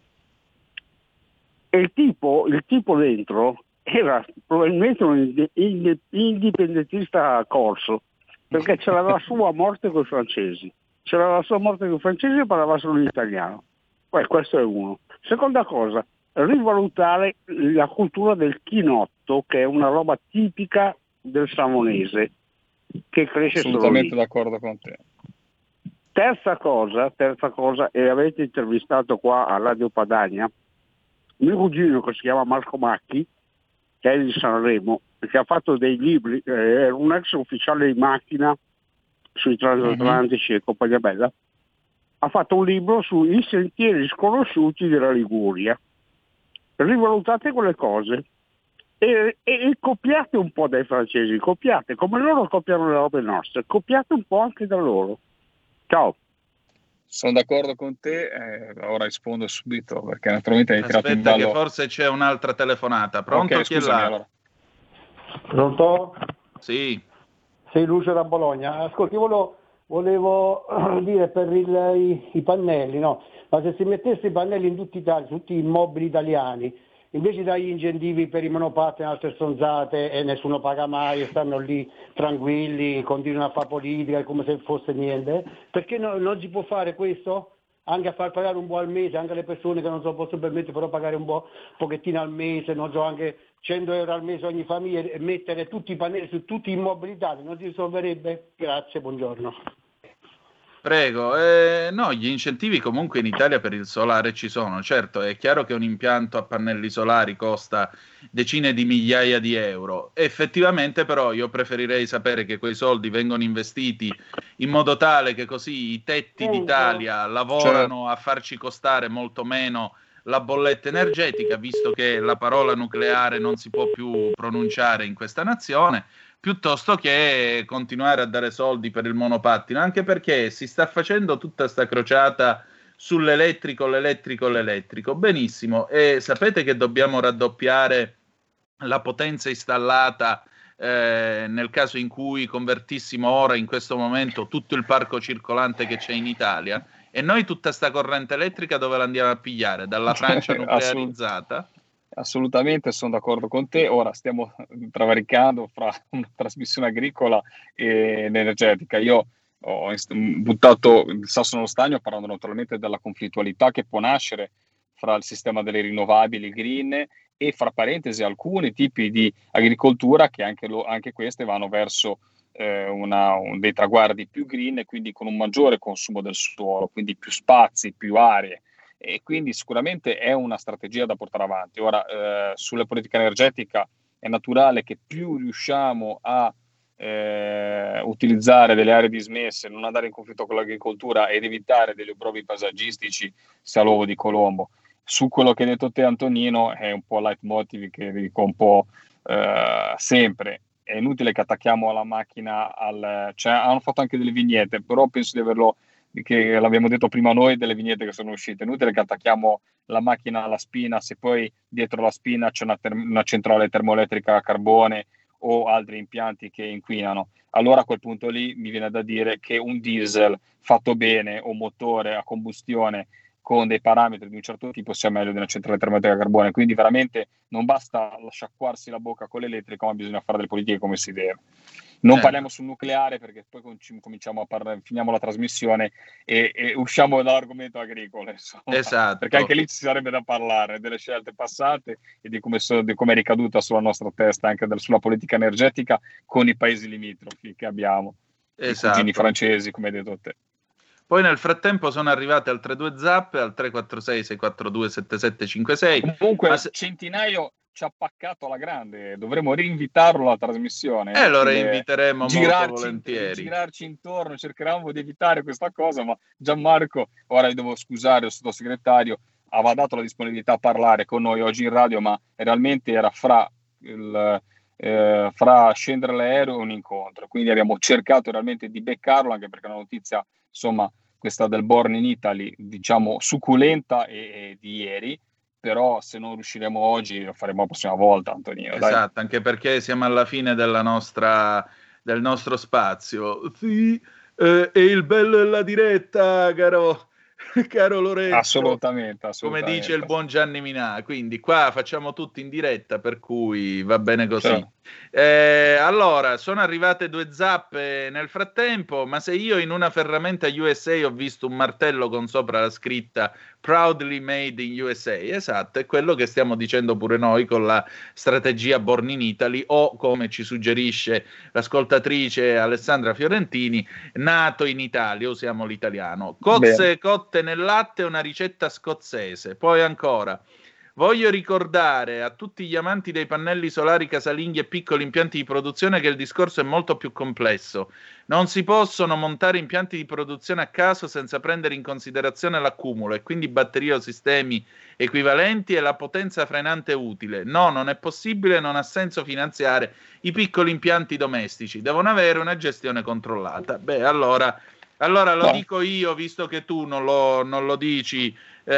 E il tipo dentro era probabilmente un indipendentista corso, perché c'era la sua morte con i francesi, e parlava solo l'italiano. Poi questo è uno. Seconda cosa, rivalutare la cultura del chinotto, che è una roba tipica del Savonese, che cresce solo lì. Assolutamente d'accordo con te. Terza cosa, e avete intervistato qua a Radio Padania mio cugino, che si chiama Marco Macchi, che è di Sanremo, che ha fatto dei libri, era un ex ufficiale di macchina sui transatlantici e compagnia bella, ha fatto un libro sui sentieri sconosciuti della Liguria. Rivalutate quelle cose e copiate un po' dai francesi, copiate come loro copiano le robe nostre, copiate un po' anche da loro. Ciao. Sono d'accordo con te, ora rispondo subito perché naturalmente hai tirato in ballo. Aspetta che forse c'è un'altra telefonata. Pronto? Okay, chi è là? Allora. Pronto? Sì. Sei Lucio da Bologna. Ascolti, volevo dire per i pannelli, no? Ma se si mettesse i pannelli in tutta Italia, tutti gli immobili italiani, invece dagli incentivi per i monopattini e altre stronzate e nessuno paga mai, stanno lì tranquilli, continuano a fare politica come se fosse niente, perché non si può fare questo? Anche a far pagare un po' al mese, anche alle persone che non se lo possono permettere, però pagare un pochettino al mese, non so, anche 100 euro al mese ogni famiglia, e mettere tutti i pannelli su tutti i mobili d'Italia, non si risolverebbe? Grazie, buongiorno. Prego, no, gli incentivi comunque in Italia per il solare ci sono, certo, è chiaro che un impianto a pannelli solari costa decine di migliaia di euro, effettivamente però io preferirei sapere che quei soldi vengono investiti in modo tale che così i tetti d'Italia lavorano a farci costare molto meno la bolletta energetica, visto che la parola nucleare non si può più pronunciare in questa nazione, piuttosto che continuare a dare soldi per il monopattino, anche perché si sta facendo tutta sta crociata sull'elettrico, l'elettrico, benissimo, e sapete che dobbiamo raddoppiare la potenza installata nel caso in cui convertissimo ora in questo momento tutto il parco circolante che c'è in Italia, e noi tutta sta corrente elettrica dove la andiamo a pigliare? Dalla Francia nuclearizzata? Assolutamente, sono d'accordo con te. Ora stiamo travalicando fra una trasmissione agricola e energetica. Io ho buttato il sasso nello stagno parlando naturalmente della conflittualità che può nascere fra il sistema delle rinnovabili green e, fra parentesi, alcuni tipi di agricoltura che anche queste vanno verso dei traguardi più green e quindi con un maggiore consumo del suolo, quindi più spazi, più aree. E quindi sicuramente è una strategia da portare avanti. Ora, sulla politica energetica è naturale che più riusciamo a utilizzare delle aree dismesse, non andare in conflitto con l'agricoltura ed evitare degli obbrobri paesaggistici, sia l'uovo di Colombo. Su quello che hai detto te, Antonino, è un po' il leitmotiv che dico un po' sempre. È inutile che attacchiamo alla macchina, cioè, hanno fatto anche delle vignette, però penso di averlo, che l'abbiamo detto prima noi, delle vignette che sono uscite, inutile che attacchiamo la macchina alla spina se poi dietro la spina c'è una centrale termoelettrica a carbone o altri impianti che inquinano. Allora a quel punto lì mi viene da dire che un diesel fatto bene o un motore a combustione con dei parametri di un certo tipo sia meglio di una centrale termoelettrica a carbone, quindi veramente non basta sciacquarsi la bocca con l'elettrico, ma bisogna fare delle politiche come si deve. Non parliamo sul nucleare perché poi cominciamo a parlare, finiamo la trasmissione e usciamo dall'argomento agricolo, insomma. Esatto. Perché anche lì ci sarebbe da parlare delle scelte passate e di come è ricaduta sulla nostra testa anche sulla politica energetica con i paesi limitrofi che abbiamo, esatto. I cugini francesi, come hai detto te. Poi nel frattempo sono arrivate altre due zappe al 346-642-7756. Comunque Centinaio ci ha paccato alla grande, dovremmo rinvitarlo alla trasmissione. Lo reinviteremo molto volentieri. Girarci intorno, cercheremo di evitare questa cosa, ma Gianmarco, ora vi devo scusare, il sottosegretario aveva dato la disponibilità a parlare con noi oggi in radio, ma realmente era fra scendere l'aereo e un incontro, quindi abbiamo cercato realmente di beccarlo, anche perché è una notizia, insomma, questa del Born in Italy, diciamo, succulenta e di ieri, però se non riusciremo oggi lo faremo la prossima volta, Antonino. Esatto, dai. Anche perché siamo alla fine del nostro spazio. Sì, è il bello della diretta, caro Lorenzo. Assolutamente. Come dice il buon Gianni Minà, quindi qua facciamo tutti in diretta, per cui va bene così. Certo. Allora, sono arrivate due zappe nel frattempo, ma se io in una ferramenta USA ho visto un martello con sopra la scritta Proudly Made in USA, esatto, è quello che stiamo dicendo pure noi con la strategia Born in Italy, o come ci suggerisce l'ascoltatrice Alessandra Fiorentini, nato in Italia, usiamo l'italiano. Cozze cotte nel latte, una ricetta scozzese. Poi ancora: voglio ricordare a tutti gli amanti dei pannelli solari, casalinghi e piccoli impianti di produzione che il discorso è molto più complesso. Non si possono montare impianti di produzione a caso senza prendere in considerazione l'accumulo e quindi batterie o sistemi equivalenti e la potenza frenante utile. No, non è possibile, non ha senso finanziare i piccoli impianti domestici. Devono avere una gestione controllata. Allora Allora lo dico io, visto che tu non lo dici,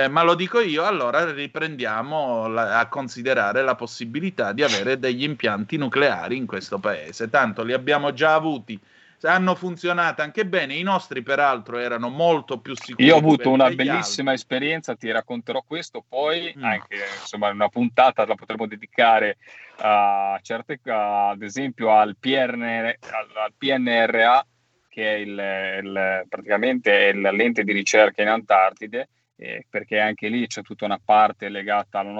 ma lo dico io, allora riprendiamo a considerare la possibilità di avere degli impianti nucleari in questo paese. Tanto li abbiamo già avuti, hanno funzionato anche bene, i nostri peraltro erano molto più sicuri. Io ho avuto una bellissima esperienza, ti racconterò questo poi, anche insomma una puntata la potremmo dedicare a certe, ad esempio al PNRA, che è praticamente è l'ente di ricerca in Antartide, perché anche lì c'è tutta una parte legata alla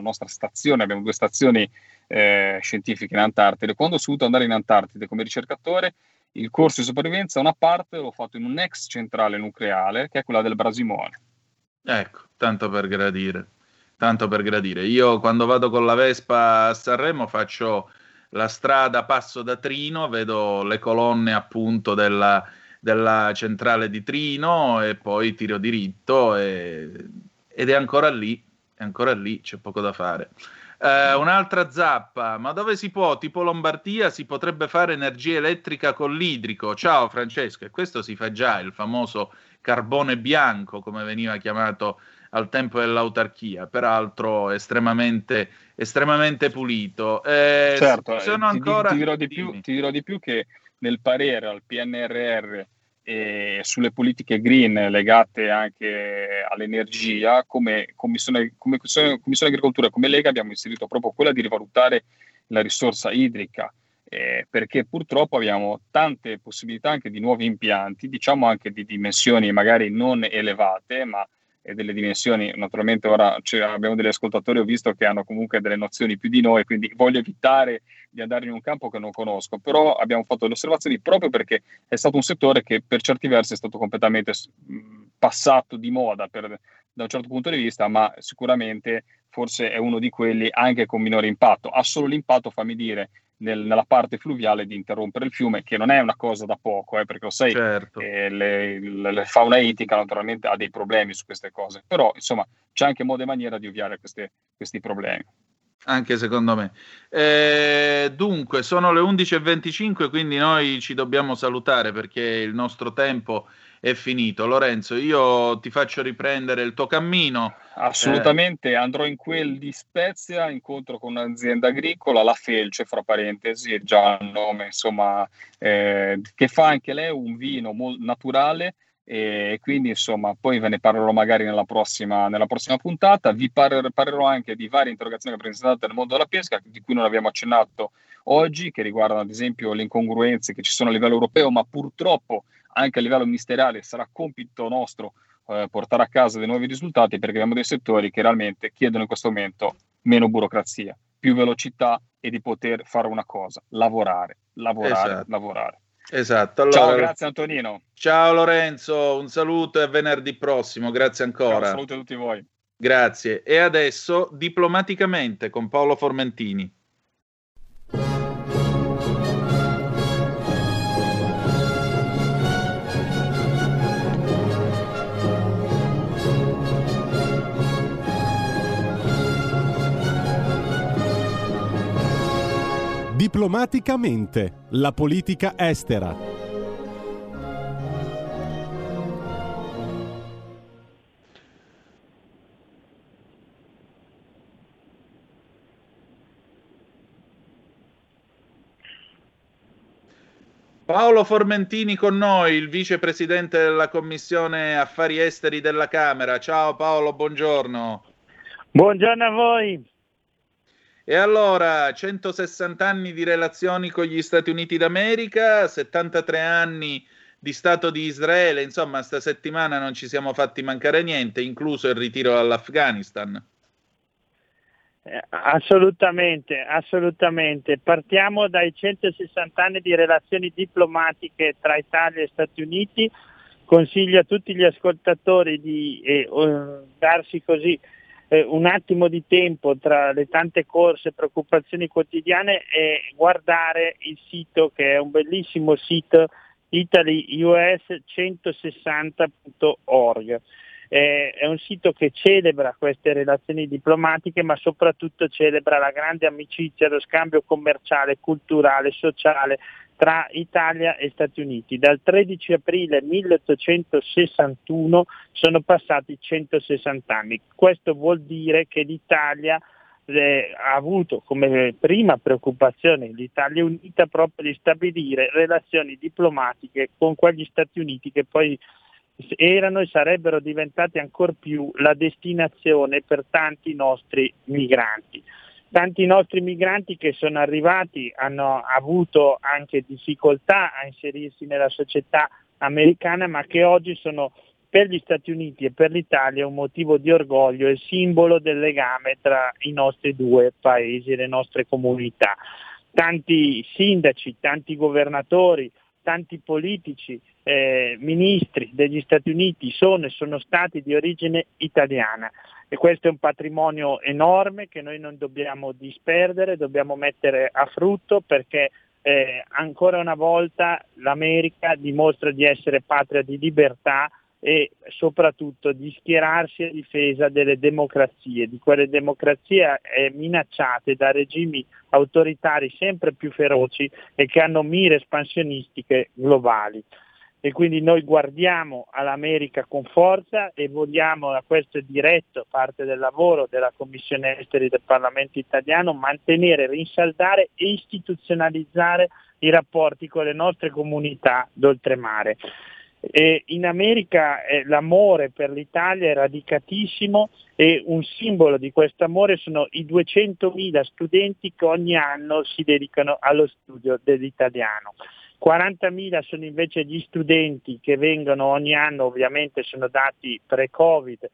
nostra stazione. Abbiamo due stazioni scientifiche in Antartide. Quando sono dovuto andare in Antartide come ricercatore, il corso di sopravvivenza, una parte l'ho fatto in un'ex centrale nucleare, che è quella del Brasimone. Ecco, tanto per gradire. Io quando vado con la Vespa a Sanremo faccio la strada Passo da Trino, vedo le colonne appunto della centrale di Trino e poi tiro diritto ed è ancora lì, c'è poco da fare. Un'altra zappa, ma dove si può, tipo Lombardia, si potrebbe fare energia elettrica con l'idrico? Ciao Francesco, e questo si fa già, il famoso carbone bianco, come veniva chiamato al tempo dell'autarchia, peraltro estremamente pulito. Certo, sono ancora... ti dirò di più che nel parere al PNRR sulle politiche green legate anche all'energia, come Commissione Agricoltura, come Lega, abbiamo inserito proprio quella di rivalutare la risorsa idrica, perché purtroppo abbiamo tante possibilità anche di nuovi impianti, diciamo anche di dimensioni magari non elevate, ma delle dimensioni, naturalmente ora abbiamo degli ascoltatori, ho visto, che hanno comunque delle nozioni più di noi, quindi voglio evitare di andare in un campo che non conosco, però abbiamo fatto delle osservazioni proprio perché è stato un settore che per certi versi è stato completamente passato di moda da un certo punto di vista, ma sicuramente forse è uno di quelli anche con minore impatto. Ha solo l'impatto, fammi dire, nella parte fluviale, di interrompere il fiume, che non è una cosa da poco, perché lo sai, certo. La fauna ittica naturalmente ha dei problemi su queste cose, però insomma c'è anche modo e maniera di ovviare questi problemi. Anche secondo me. Dunque, sono le 11:25, quindi noi ci dobbiamo salutare perché il nostro tempo è finito. Lorenzo, io ti faccio riprendere il tuo cammino. Assolutamente, andrò in quel di Spezia, incontro con un'azienda agricola, la Felce, fra parentesi, è già il nome, insomma, che fa anche lei un vino naturale, e quindi insomma poi ve ne parlerò magari nella prossima puntata. Vi parlerò anche di varie interrogazioni che presentate nel mondo della pesca, di cui non abbiamo accennato oggi, che riguardano ad esempio le incongruenze che ci sono a livello europeo, ma purtroppo anche a livello ministeriale sarà compito nostro portare a casa dei nuovi risultati, perché abbiamo dei settori che realmente chiedono in questo momento meno burocrazia, più velocità e di poter fare una cosa, lavorare, esatto. Lavorare. Esatto. Allora, ciao, grazie Antonino. Ciao Lorenzo, un saluto e a venerdì prossimo, grazie ancora. Un saluto a tutti voi. Grazie. E adesso Diplomaticamente con Paolo Formentini. Diplomaticamente, la politica estera. Paolo Formentini con noi, il vicepresidente della Commissione Affari Esteri della Camera. Ciao Paolo, buongiorno. Buongiorno a voi. E allora, 160 anni di relazioni con gli Stati Uniti d'America, 73 anni di Stato di Israele, insomma, sta settimana non ci siamo fatti mancare niente, incluso il ritiro dall'Afghanistan. Assolutamente. Partiamo dai 160 anni di relazioni diplomatiche tra Italia e Stati Uniti. Consiglio a tutti gli ascoltatori di darsi così un attimo di tempo tra le tante corse e preoccupazioni quotidiane e guardare il sito, che è un bellissimo sito, italyus160.org. È un sito che celebra queste relazioni diplomatiche, ma soprattutto celebra la grande amicizia, lo scambio commerciale, culturale, sociale tra Italia e Stati Uniti. Dal 13 aprile 1861 sono passati 160 anni. Questo vuol dire che l'Italia ha avuto come prima preoccupazione, l'Italia unita, proprio di stabilire relazioni diplomatiche con quegli Stati Uniti che poi erano e sarebbero diventati ancor più la destinazione per tanti nostri migranti. Tanti nostri migranti che sono arrivati hanno avuto anche difficoltà a inserirsi nella società americana, ma che oggi sono per gli Stati Uniti e per l'Italia un motivo di orgoglio e simbolo del legame tra i nostri due paesi e le nostre comunità. Tanti sindaci, tanti governatori, tanti politici, ministri degli Stati Uniti sono e sono stati di origine italiana. E questo è un patrimonio enorme che noi non dobbiamo disperdere, dobbiamo mettere a frutto, perché ancora una volta l'America dimostra di essere patria di libertà e soprattutto di schierarsi a difesa delle democrazie, di quelle democrazie minacciate da regimi autoritari sempre più feroci e che hanno mire espansionistiche globali. E quindi noi guardiamo all'America con forza e vogliamo, da questo è diretto parte del lavoro della Commissione Esteri del Parlamento Italiano, mantenere, rinsaldare e istituzionalizzare i rapporti con le nostre comunità d'oltremare. E in America l'amore per l'Italia è radicatissimo e un simbolo di questo amore sono i 200.000 studenti che ogni anno si dedicano allo studio dell'italiano. 40.000 sono invece gli studenti che vengono ogni anno, ovviamente sono dati pre-Covid,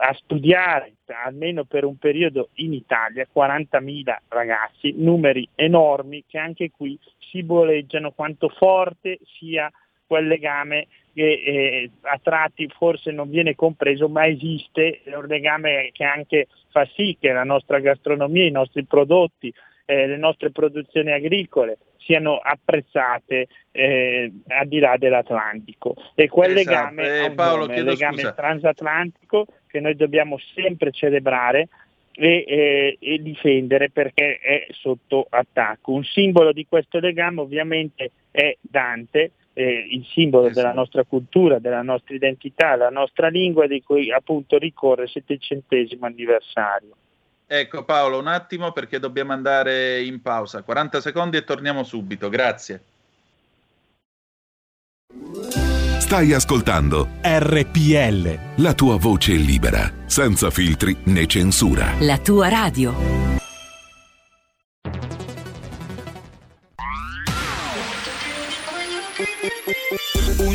a studiare almeno per un periodo in Italia, 40.000 ragazzi, numeri enormi che anche qui simboleggiano quanto forte sia quel legame che a tratti forse non viene compreso, ma esiste, è un legame che anche fa sì che la nostra gastronomia, i nostri prodotti, le nostre produzioni agricole siano apprezzate al di là dell'Atlantico. E quel legame, Paolo, nome, legame transatlantico che noi dobbiamo sempre celebrare e difendere, perché è sotto attacco. Un simbolo di questo legame ovviamente è Dante, il simbolo della nostra cultura, della nostra identità, la nostra lingua, di cui appunto ricorre il 700° anniversario. Ecco Paolo, un attimo perché dobbiamo andare in pausa, 40 secondi e torniamo subito, grazie. Stai ascoltando RPL, la tua voce è libera, senza filtri né censura. La tua radio. Un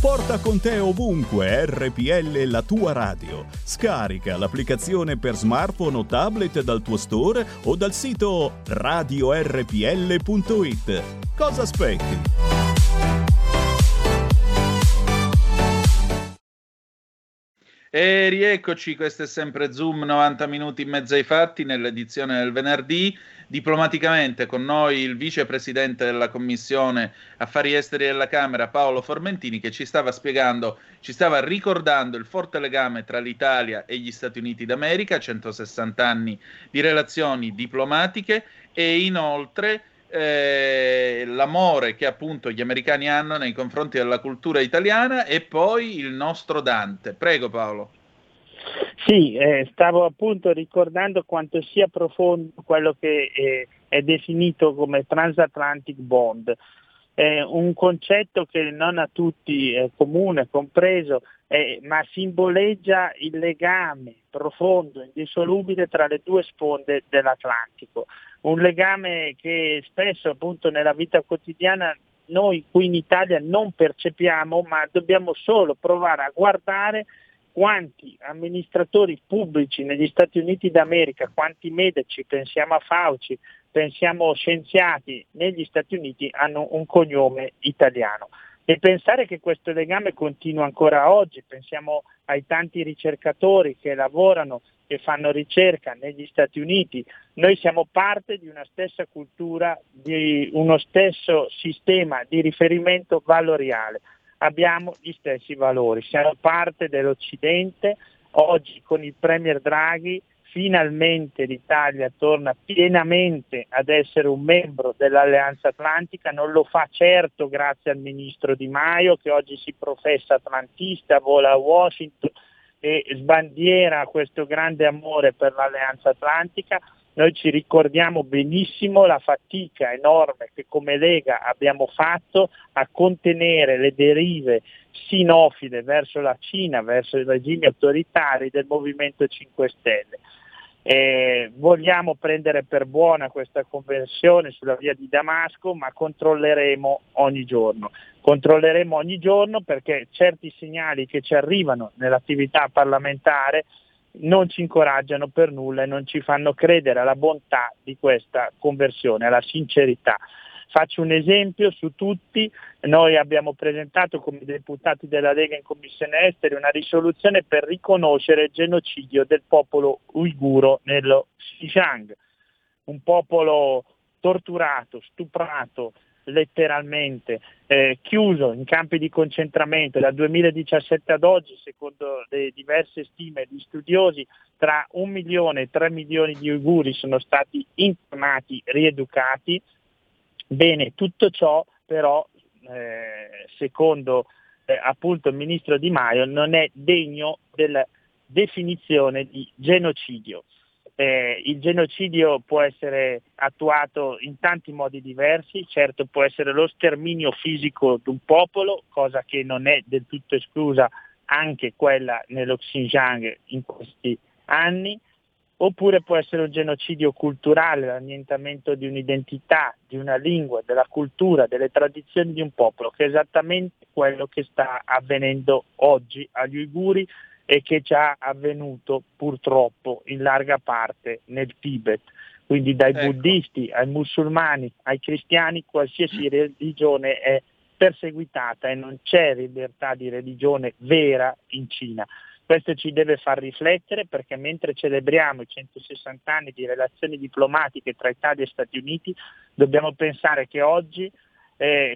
Porta con te ovunque RPL, la tua radio. Scarica l'applicazione per smartphone o tablet dal tuo store o dal sito radiorpl.it. Cosa aspetti? E rieccoci, questo è sempre Zoom, 90 minuti in mezzo ai fatti, nell'edizione del venerdì. Diplomaticamente con noi il vicepresidente della Commissione Affari Esteri della Camera, Paolo Formentini, che ci stava ricordando il forte legame tra l'Italia e gli Stati Uniti d'America, 160 anni di relazioni diplomatiche, e inoltre l'amore che appunto gli americani hanno nei confronti della cultura italiana, e poi il nostro Dante. Prego Paolo. Sì, stavo appunto ricordando quanto sia profondo quello che è definito come transatlantic bond, un concetto che non a tutti è comune, compreso, ma simboleggia il legame profondo, indissolubile tra le due sponde dell'Atlantico, un legame che spesso appunto nella vita quotidiana noi qui in Italia non percepiamo, ma dobbiamo solo provare a guardare quanti amministratori pubblici negli Stati Uniti d'America, quanti medici, pensiamo a Fauci, pensiamo a scienziati negli Stati Uniti, hanno un cognome italiano. E pensare che questo legame continua ancora oggi, pensiamo ai tanti ricercatori che lavorano, che fanno ricerca negli Stati Uniti. Noi siamo parte di una stessa cultura, di uno stesso sistema di riferimento valoriale, abbiamo gli stessi valori, siamo parte dell'Occidente. Oggi con il Premier Draghi finalmente l'Italia torna pienamente ad essere un membro dell'Alleanza Atlantica, non lo fa certo grazie al ministro Di Maio che oggi si professa atlantista, vola a Washington e sbandiera questo grande amore per l'Alleanza Atlantica. Noi ci ricordiamo benissimo la fatica enorme che come Lega abbiamo fatto a contenere le derive sinofile verso la Cina, verso i regimi autoritari del Movimento 5 Stelle. Vogliamo prendere per buona questa conversione sulla via di Damasco, ma controlleremo ogni giorno perché certi segnali che ci arrivano nell'attività parlamentare non ci incoraggiano per nulla e non ci fanno credere alla bontà di questa conversione, alla sincerità. Faccio un esempio su tutti: noi abbiamo presentato come deputati della Lega in Commissione Esteri una risoluzione per riconoscere il genocidio del popolo uiguro nello Xinjiang, un popolo torturato, stuprato, letteralmente, chiuso in campi di concentramento dal 2017 ad oggi, secondo le diverse stime di studiosi, tra 1 milione e 3 milioni di uiguri sono stati internati, rieducati. Bene, tutto ciò però, secondo appunto il ministro Di Maio, non è degno della definizione di genocidio. Il genocidio può essere attuato in tanti modi diversi, certo può essere lo sterminio fisico di un popolo, cosa che non è del tutto esclusa anche quella nello Xinjiang in questi anni, oppure può essere un genocidio culturale, l'annientamento di un'identità, di una lingua, della cultura, delle tradizioni di un popolo, che è esattamente quello che sta avvenendo oggi agli uiguri e che è già avvenuto purtroppo in larga parte nel Tibet. Quindi dai buddisti ai musulmani, ai cristiani, qualsiasi religione è perseguitata e non c'è libertà di religione vera in Cina. Questo ci deve far riflettere, perché mentre celebriamo i 160 anni di relazioni diplomatiche tra Italia e Stati Uniti, dobbiamo pensare che oggi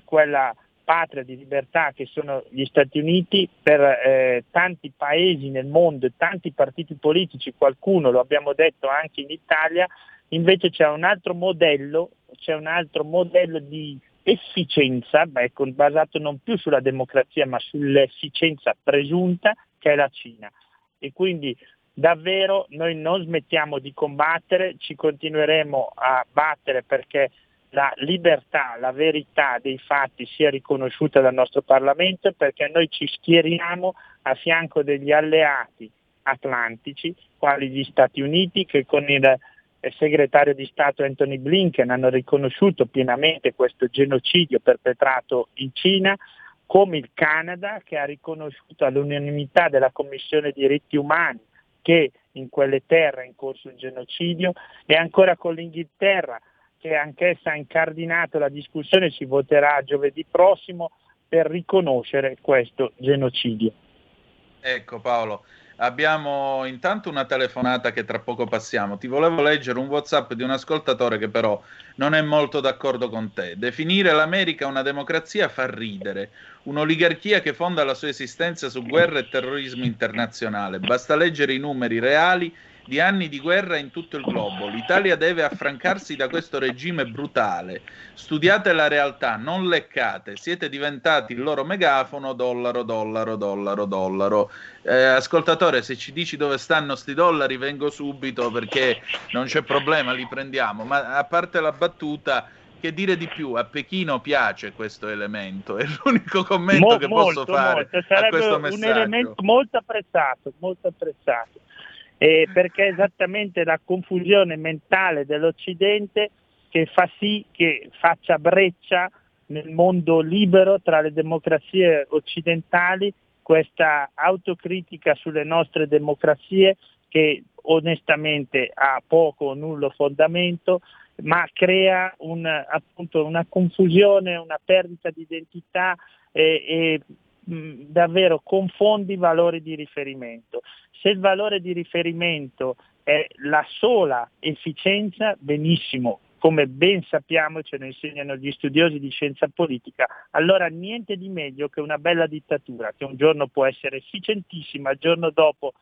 quella patria di libertà che sono gli Stati Uniti, per tanti paesi nel mondo e tanti partiti politici, qualcuno lo abbiamo detto anche in Italia, invece c'è un altro modello di efficienza, basato non più sulla democrazia ma sull'efficienza presunta, che è la Cina. E quindi davvero noi non smettiamo di combattere, ci continueremo a battere perché la libertà, la verità dei fatti sia riconosciuta dal nostro Parlamento, perché noi ci schieriamo a fianco degli alleati atlantici, quali gli Stati Uniti, che con il segretario di Stato Anthony Blinken hanno riconosciuto pienamente questo genocidio perpetrato in Cina, come il Canada, che ha riconosciuto all'unanimità della Commissione diritti umani che in quelle terre è in corso un genocidio, e ancora con l'Inghilterra, che anch'essa ha incardinato la discussione, si voterà giovedì prossimo per riconoscere questo genocidio. Ecco Paolo, abbiamo intanto una telefonata che tra poco passiamo. Ti volevo leggere un WhatsApp di un ascoltatore che però non è molto d'accordo con te. Definire l'America una democrazia fa ridere. Un'oligarchia che fonda la sua esistenza su guerra e terrorismo internazionale. Basta leggere i numeri reali di anni di guerra in tutto il globo. L'Italia deve affrancarsi da questo regime brutale. Studiate la realtà, non leccate. Siete diventati il loro megafono. Dollaro, dollaro, dollaro, dollaro. Ascoltatore, se ci dici dove stanno sti dollari vengo subito, perché non c'è problema, li prendiamo. Ma a parte la battuta, che dire di più? A Pechino piace questo elemento, è l'unico commento che posso fare a questo messaggio. Un elemento molto apprezzato. Perché è esattamente la confusione mentale dell'Occidente che fa sì che faccia breccia nel mondo libero tra le democrazie occidentali, questa autocritica sulle nostre democrazie che onestamente ha poco o nullo fondamento, ma crea una confusione, una perdita di identità e davvero confondi valori di riferimento. Se il valore di riferimento è la sola efficienza, benissimo, come ben sappiamo ce lo insegnano gli studiosi di scienza politica, allora niente di meglio che una bella dittatura che un giorno può essere efficientissima, il giorno dopo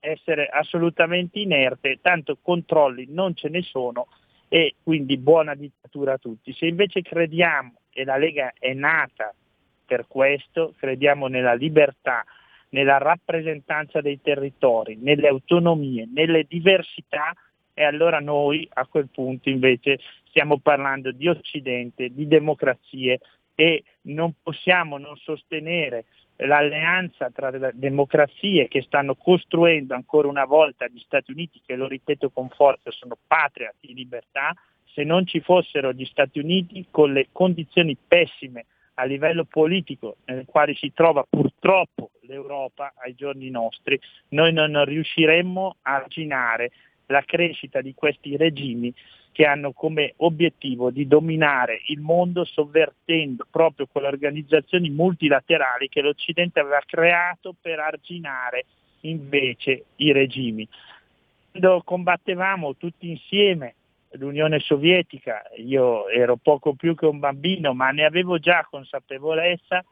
essere assolutamente inerte, tanto controlli non ce ne sono e quindi buona dittatura a tutti. Se invece crediamo, e la Lega è nata per questo, crediamo nella libertà, nella rappresentanza dei territori, nelle autonomie, nelle diversità, e allora noi a quel punto invece stiamo parlando di Occidente, di democrazie, e non possiamo non sostenere l'alleanza tra le democrazie che stanno costruendo ancora una volta gli Stati Uniti, che lo ripeto con forza sono patria di libertà. Se non ci fossero gli Stati Uniti con le condizioni pessime a livello politico nel quale si trova purtroppo l'Europa ai giorni nostri, noi non riusciremmo a arginare la crescita di questi regimi che hanno come obiettivo di dominare il mondo, sovvertendo proprio quelle organizzazioni multilaterali che l'Occidente aveva creato per arginare invece i regimi. Quando combattevamo tutti insieme l'Unione Sovietica, io ero poco più che un bambino, ma ne avevo già consapevolezza,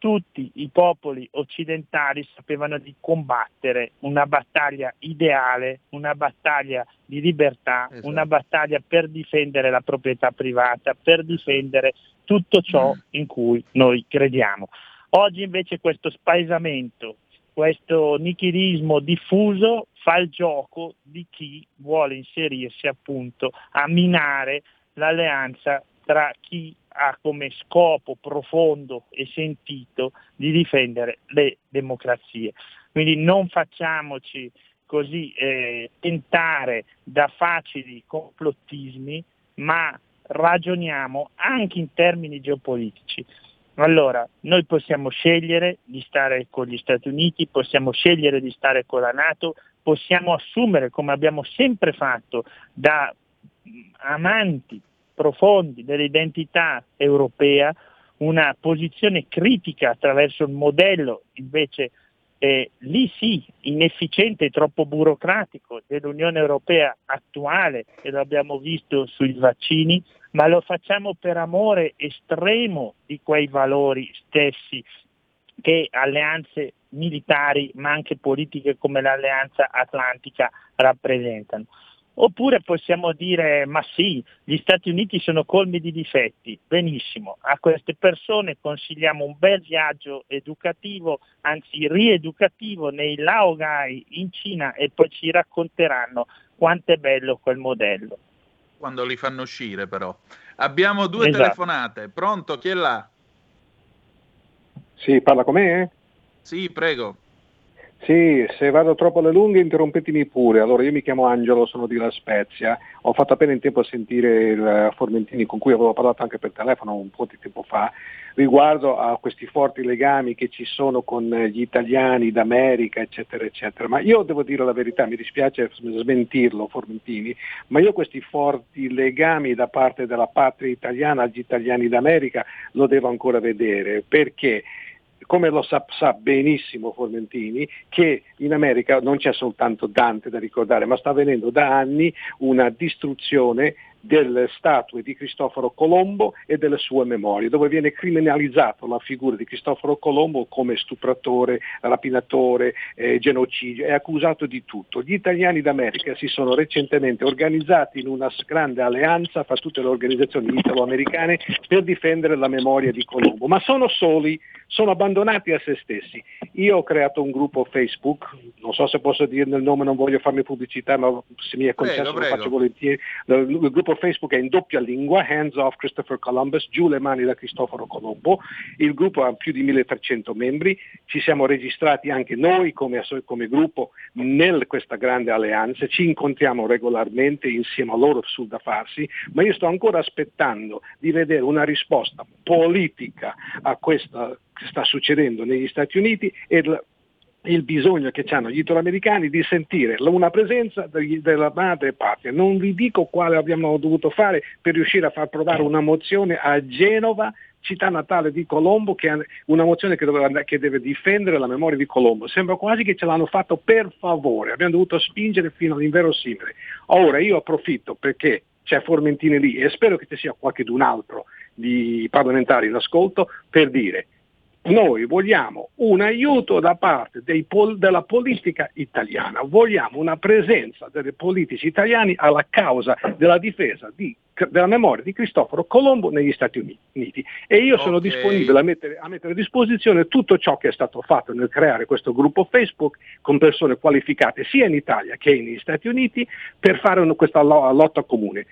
tutti i popoli occidentali sapevano di combattere una battaglia ideale, una battaglia di libertà, esatto, una battaglia per difendere la proprietà privata, per difendere tutto ciò in cui noi crediamo. Oggi invece questo spaesamento, questo nichilismo diffuso fa il gioco di chi vuole inserirsi appunto a minare l'alleanza tra chi ha come scopo profondo e sentito di difendere le democrazie. Quindi non facciamoci così tentare da facili complottismi, ma ragioniamo anche in termini geopolitici. Allora, noi possiamo scegliere di stare con gli Stati Uniti, possiamo scegliere di stare con la NATO, possiamo assumere, come abbiamo sempre fatto, da amanti profondi dell'identità europea, una posizione critica attraverso il modello invece lì sì inefficiente e troppo burocratico dell'Unione Europea attuale, e lo abbiamo visto sui vaccini, ma lo facciamo per amore estremo di quei valori stessi che alleanze militari ma anche politiche come l'Alleanza Atlantica rappresentano. Oppure possiamo dire, ma sì, gli Stati Uniti sono colmi di difetti, benissimo, a queste persone consigliamo un bel viaggio educativo, anzi rieducativo, nei Laogai in Cina, e poi ci racconteranno quanto è bello quel modello. Quando li fanno uscire però. Abbiamo due telefonate, pronto, chi è là? Sì, parla con me? Sì, prego. Sì, se vado troppo alle lunghe interrompetemi pure. Allora, io mi chiamo Angelo, sono di La Spezia, ho fatto appena in tempo a sentire il Formentini, con cui avevo parlato anche per telefono un po' di tempo fa, riguardo a questi forti legami che ci sono con gli italiani d'America, eccetera, eccetera. Ma io devo dire la verità, mi dispiace smentirlo Formentini, ma io questi forti legami da parte della patria italiana agli italiani d'America lo devo ancora vedere, perché come lo sa benissimo Formentini, che in America non c'è soltanto Dante da ricordare, ma sta avvenendo da anni una distruzione delle statue di Cristoforo Colombo e delle sue memorie, dove viene criminalizzato la figura di Cristoforo Colombo come stupratore, rapinatore, genocidio, è accusato di tutto. Gli italiani d'America si sono recentemente organizzati in una grande alleanza fra tutte le organizzazioni italo-americane per difendere la memoria di Colombo, ma sono soli, sono abbandonati a se stessi. Io ho creato un gruppo Facebook, non so se posso dirne il nome, non voglio farmi pubblicità, ma se mi è concesso lo faccio volentieri. Il gruppo Facebook è in doppia lingua, Hands Off Christopher Columbus, giù le mani da Cristoforo Colombo. Il gruppo ha più di 1300 membri, ci siamo registrati anche noi come gruppo nel questa grande alleanza, ci incontriamo regolarmente insieme a loro sul da farsi, ma io sto ancora aspettando di vedere una risposta politica a questo che sta succedendo negli Stati Uniti e il bisogno che hanno gli italoamericani di sentire una presenza della madre patria. Non vi dico quale abbiamo dovuto fare per riuscire a far provare una mozione a Genova città natale di Colombo, che è una mozione che deve difendere la memoria di Colombo. Sembra quasi che ce l'hanno fatto per favore, abbiamo dovuto spingere fino all'inverosimile. Ora io approfitto, perché c'è Formentini lì e spero che ci sia qualcun altro di parlamentari in ascolto, per dire: noi vogliamo un aiuto da parte della politica italiana, vogliamo una presenza dei politici italiani alla causa della difesa della memoria di Cristoforo Colombo negli Stati Uniti. E io sono disponibile a mettere a disposizione tutto ciò che è stato fatto nel creare questo gruppo Facebook con persone qualificate sia in Italia che negli Stati Uniti per fare questa lotta comune.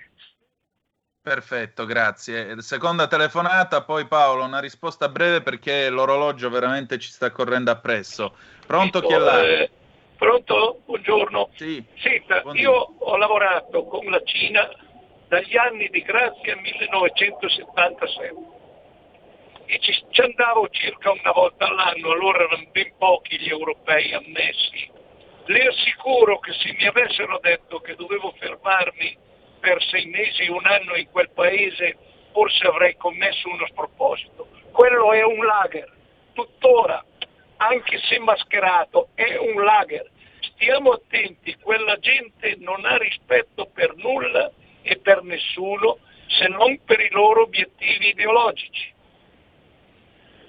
Perfetto, grazie. Seconda telefonata, poi Paolo, una risposta breve perché l'orologio veramente ci sta correndo appresso. Pronto, chi è là? Pronto? Buongiorno. Sì. Senta, buongiorno. Io ho lavorato con la Cina dagli anni di grazia 1977 e ci andavo circa una volta all'anno, allora erano ben pochi gli europei ammessi. Le assicuro che se mi avessero detto che dovevo fermarmi per 6 mesi, un anno in quel paese, forse avrei commesso uno sproposito. Quello è un lager, tuttora, anche se mascherato, è un lager. Stiamo attenti, quella gente non ha rispetto per nulla e per nessuno, se non per i loro obiettivi ideologici.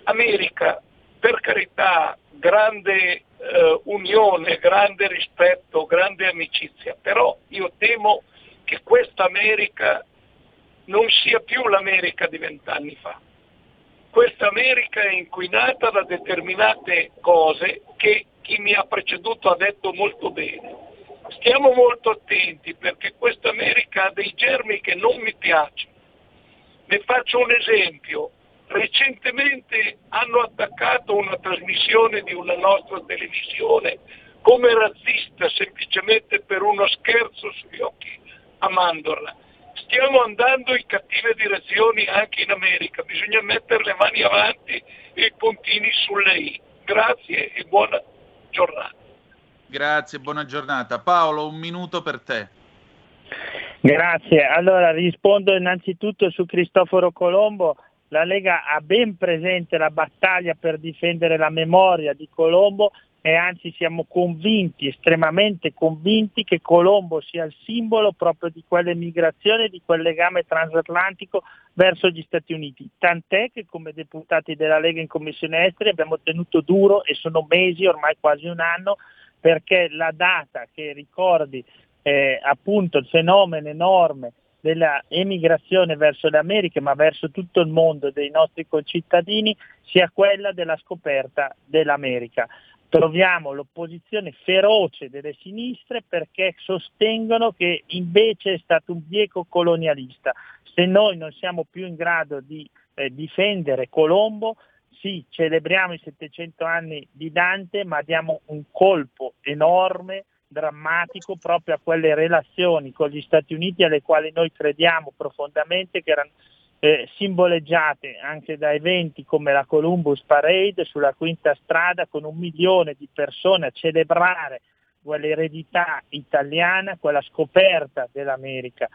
America, per carità, grande unione, grande rispetto, grande amicizia, però io temo che questa America non sia più l'America di 20 anni fa. Questa America è inquinata da determinate cose che chi mi ha preceduto ha detto molto bene. Stiamo molto attenti perché questa America ha dei germi che non mi piacciono. Ne faccio un esempio. Recentemente hanno attaccato una trasmissione di una nostra televisione come razzista semplicemente per uno scherzo sugli occhi a mandorla. Stiamo andando in cattive direzioni anche in America, bisogna mettere le mani avanti e i puntini sulle i. Grazie e buona giornata. Grazie, buona giornata. Paolo, un minuto per te. Grazie, allora rispondo innanzitutto su Cristoforo Colombo. La Lega ha ben presente la battaglia per difendere la memoria di Colombo e anzi siamo convinti, estremamente convinti, che Colombo sia il simbolo proprio di quell'emigrazione, di quel legame transatlantico verso gli Stati Uniti, tant'è che come deputati della Lega in Commissione Esteri abbiamo tenuto duro e sono mesi, ormai quasi un anno, perché la data che ricordi appunto il fenomeno enorme della emigrazione verso le Americhe, ma verso tutto il mondo, dei nostri concittadini, sia quella della scoperta dell'America. Troviamo l'opposizione feroce delle sinistre perché sostengono che invece è stato un bieco colonialista. Se noi non siamo più in grado di difendere Colombo, sì, celebriamo i 700 anni di Dante, ma diamo un colpo enorme, drammatico, proprio a quelle relazioni con gli Stati Uniti alle quali noi crediamo profondamente, che erano simboleggiate anche da eventi come la Columbus Parade sulla Quinta Strada, con 1 milione di persone a celebrare quell'eredità italiana, quella scoperta dell'America.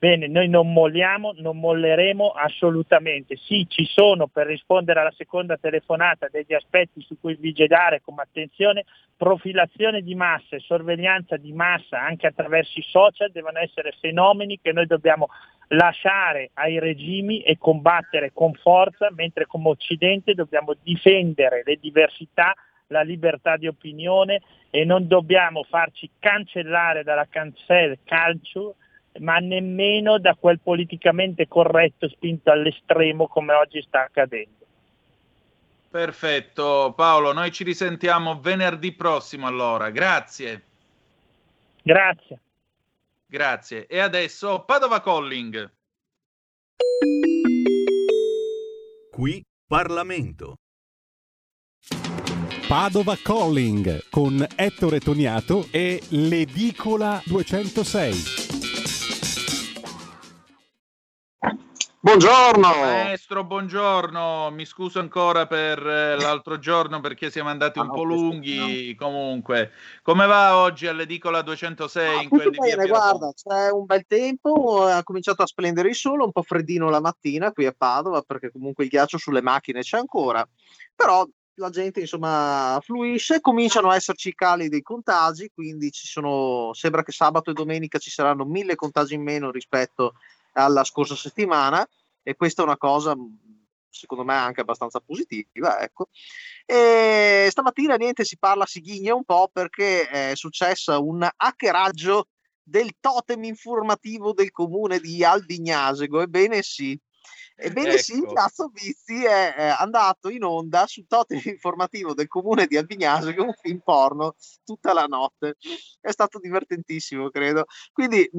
Bene, noi non molliamo, non molleremo assolutamente. Sì, ci sono, per rispondere alla seconda telefonata, degli aspetti su cui vigilare con attenzione. Profilazione di massa e sorveglianza di massa anche attraverso i social devono essere fenomeni che noi dobbiamo lasciare ai regimi e combattere con forza, mentre come Occidente dobbiamo difendere le diversità, la libertà di opinione e non dobbiamo farci cancellare dalla cancel culture, ma nemmeno da quel politicamente corretto spinto all'estremo come oggi sta accadendo. Perfetto, Paolo, noi ci risentiamo venerdì prossimo allora, grazie. Grazie. Grazie. E adesso Padova Calling. Qui Parlamento. Padova Calling con Ettore Toniato e l'edicola 206. Buongiorno maestro, buongiorno, mi scuso ancora per l'altro giorno perché siamo andati un po' lunghi, no? Comunque, come va oggi all'edicola 206? In quel di bene, guarda, c'è un bel tempo, ha cominciato a splendere il sole, un po' freddino la mattina qui a Padova perché comunque il ghiaccio sulle macchine c'è ancora, però la gente insomma fluisce, cominciano a esserci cali dei contagi, quindi ci sono, sembra che sabato e domenica ci saranno 1000 contagi in meno rispetto alla scorsa settimana, e questa è una cosa secondo me anche abbastanza positiva, ecco. E stamattina niente, si parla, si ghigna un po' perché è successo un hackeraggio del totem informativo del comune di Albignasego, ebbene sì. Ebbene ecco. Sì, Piazzo Bizzi è andato in onda sul totem informativo del comune di Albignasego con un film porno tutta la notte. È stato divertentissimo, credo. Quindi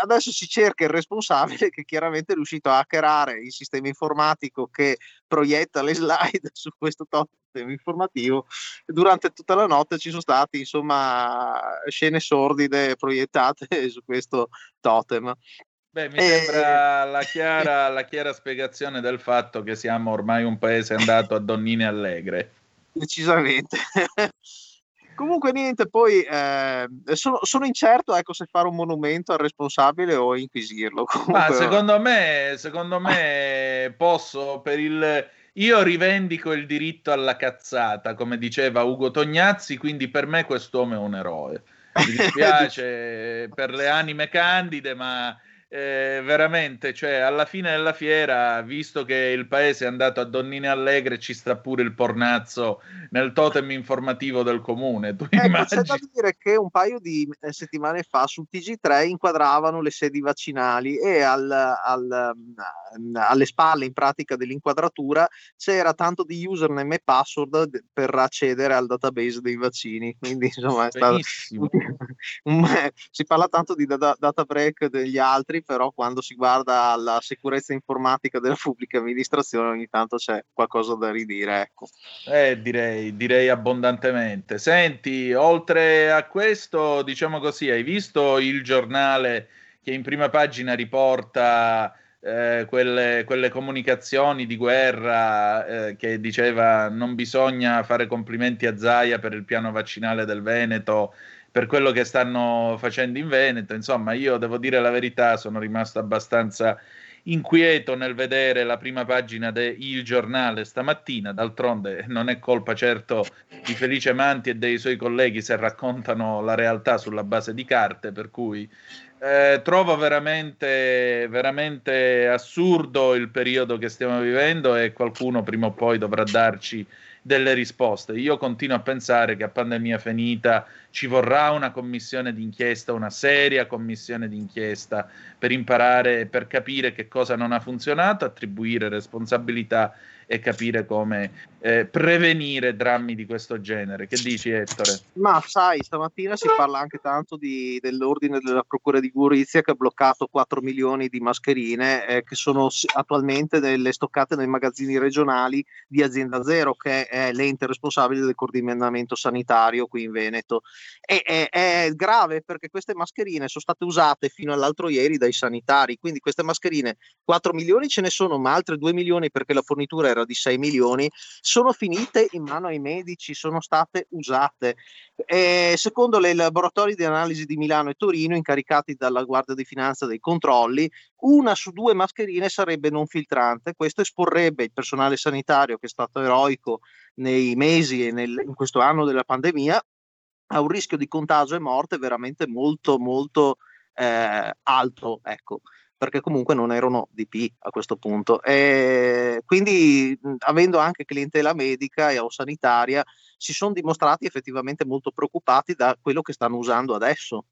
adesso si cerca il responsabile, che chiaramente è riuscito a hackerare il sistema informatico che proietta le slide su questo totem informativo. Durante tutta la notte ci sono state insomma scene sordide proiettate su questo totem. Beh, mi sembra la chiara spiegazione del fatto che siamo ormai un paese andato a donnine allegre. Decisamente. Comunque niente, poi sono incerto, ecco, se fare un monumento al responsabile o inquisirlo. Comunque, ma secondo me posso, per il... Io rivendico il diritto alla cazzata, come diceva Ugo Tognazzi, quindi per me quest'uomo è un eroe. Mi dispiace per le anime candide, ma... veramente, cioè, alla fine della fiera, visto che il paese è andato a donnine allegre, ci sta pure il pornazzo nel totem informativo del comune. Tu immagini? C'è da dire che un paio di settimane fa sul TG3 inquadravano le sedi vaccinali e alle spalle in pratica dell'inquadratura c'era tanto di username e password per accedere al database dei vaccini, quindi insomma è stato... Si parla tanto di data break degli altri, però quando si guarda alla sicurezza informatica della pubblica amministrazione ogni tanto c'è qualcosa da ridire, ecco. Direi abbondantemente. Senti, oltre a questo, diciamo così, hai visto il giornale che in prima pagina riporta quelle comunicazioni di guerra che diceva non bisogna fare complimenti a Zaia per il piano vaccinale del Veneto, per quello che stanno facendo in Veneto? Insomma, io devo dire la verità, sono rimasto abbastanza inquieto nel vedere la prima pagina del giornale stamattina. D'altronde non è colpa certo di Felice Manti e dei suoi colleghi se raccontano la realtà sulla base di carte, per cui trovo veramente, veramente assurdo il periodo che stiamo vivendo e qualcuno prima o poi dovrà darci delle risposte. Io continuo a pensare che a pandemia finita ci vorrà una commissione d'inchiesta, una seria commissione d'inchiesta per imparare, per capire che cosa non ha funzionato, attribuire responsabilità e capire come prevenire drammi di questo genere. Che dici, Ettore? Ma sai, stamattina si parla anche tanto dell'ordine della procura di Gorizia che ha bloccato 4 milioni di mascherine che sono attualmente delle stoccate nei magazzini regionali di Azienda Zero, che è l'ente responsabile del coordinamento sanitario qui in Veneto. È grave perché queste mascherine sono state usate fino all'altro ieri dai sanitari, quindi queste mascherine, 4 milioni ce ne sono, ma altre 2 milioni perché la fornitura di 6 milioni sono finite in mano ai medici, sono state usate. Secondo i laboratori di analisi di Milano e Torino incaricati dalla Guardia di Finanza dei controlli, 1 su 2 mascherine sarebbe non filtrante. Questo esporrebbe il personale sanitario, che è stato eroico nei mesi e in questo anno della pandemia, a un rischio di contagio e morte veramente molto molto alto, ecco, perché comunque non erano DP a questo punto. E quindi, avendo anche clientela medica o sanitaria, si sono dimostrati effettivamente molto preoccupati da quello che stanno usando adesso.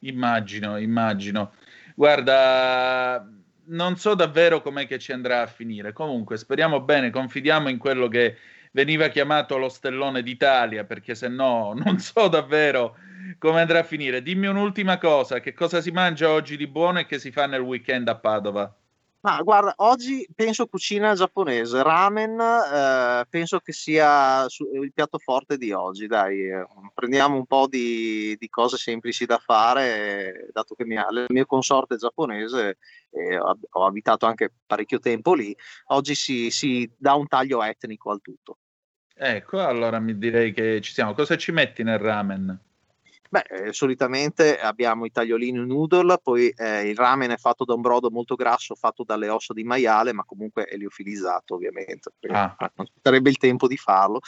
Immagino. Guarda, non so davvero com'è che ci andrà a finire. Comunque, speriamo bene, confidiamo in quello che veniva chiamato lo stellone d'Italia, perché se no non so davvero come andrà a finire. Dimmi un'ultima cosa, che cosa si mangia oggi di buono e che si fa nel weekend a Padova? Ma guarda, oggi penso cucina giapponese, ramen, penso che sia il piatto forte di oggi, dai, prendiamo un po' di cose semplici da fare, dato che il mio consorte è giapponese, ho abitato anche parecchio tempo lì, oggi si dà un taglio etnico al tutto. Ecco, allora mi direi che ci siamo. Cosa ci metti nel ramen? Beh, solitamente abbiamo i tagliolini noodle, poi il ramen è fatto da un brodo molto grasso fatto dalle ossa di maiale, ma comunque è liofilizzato ovviamente, non sarebbe il tempo di farlo.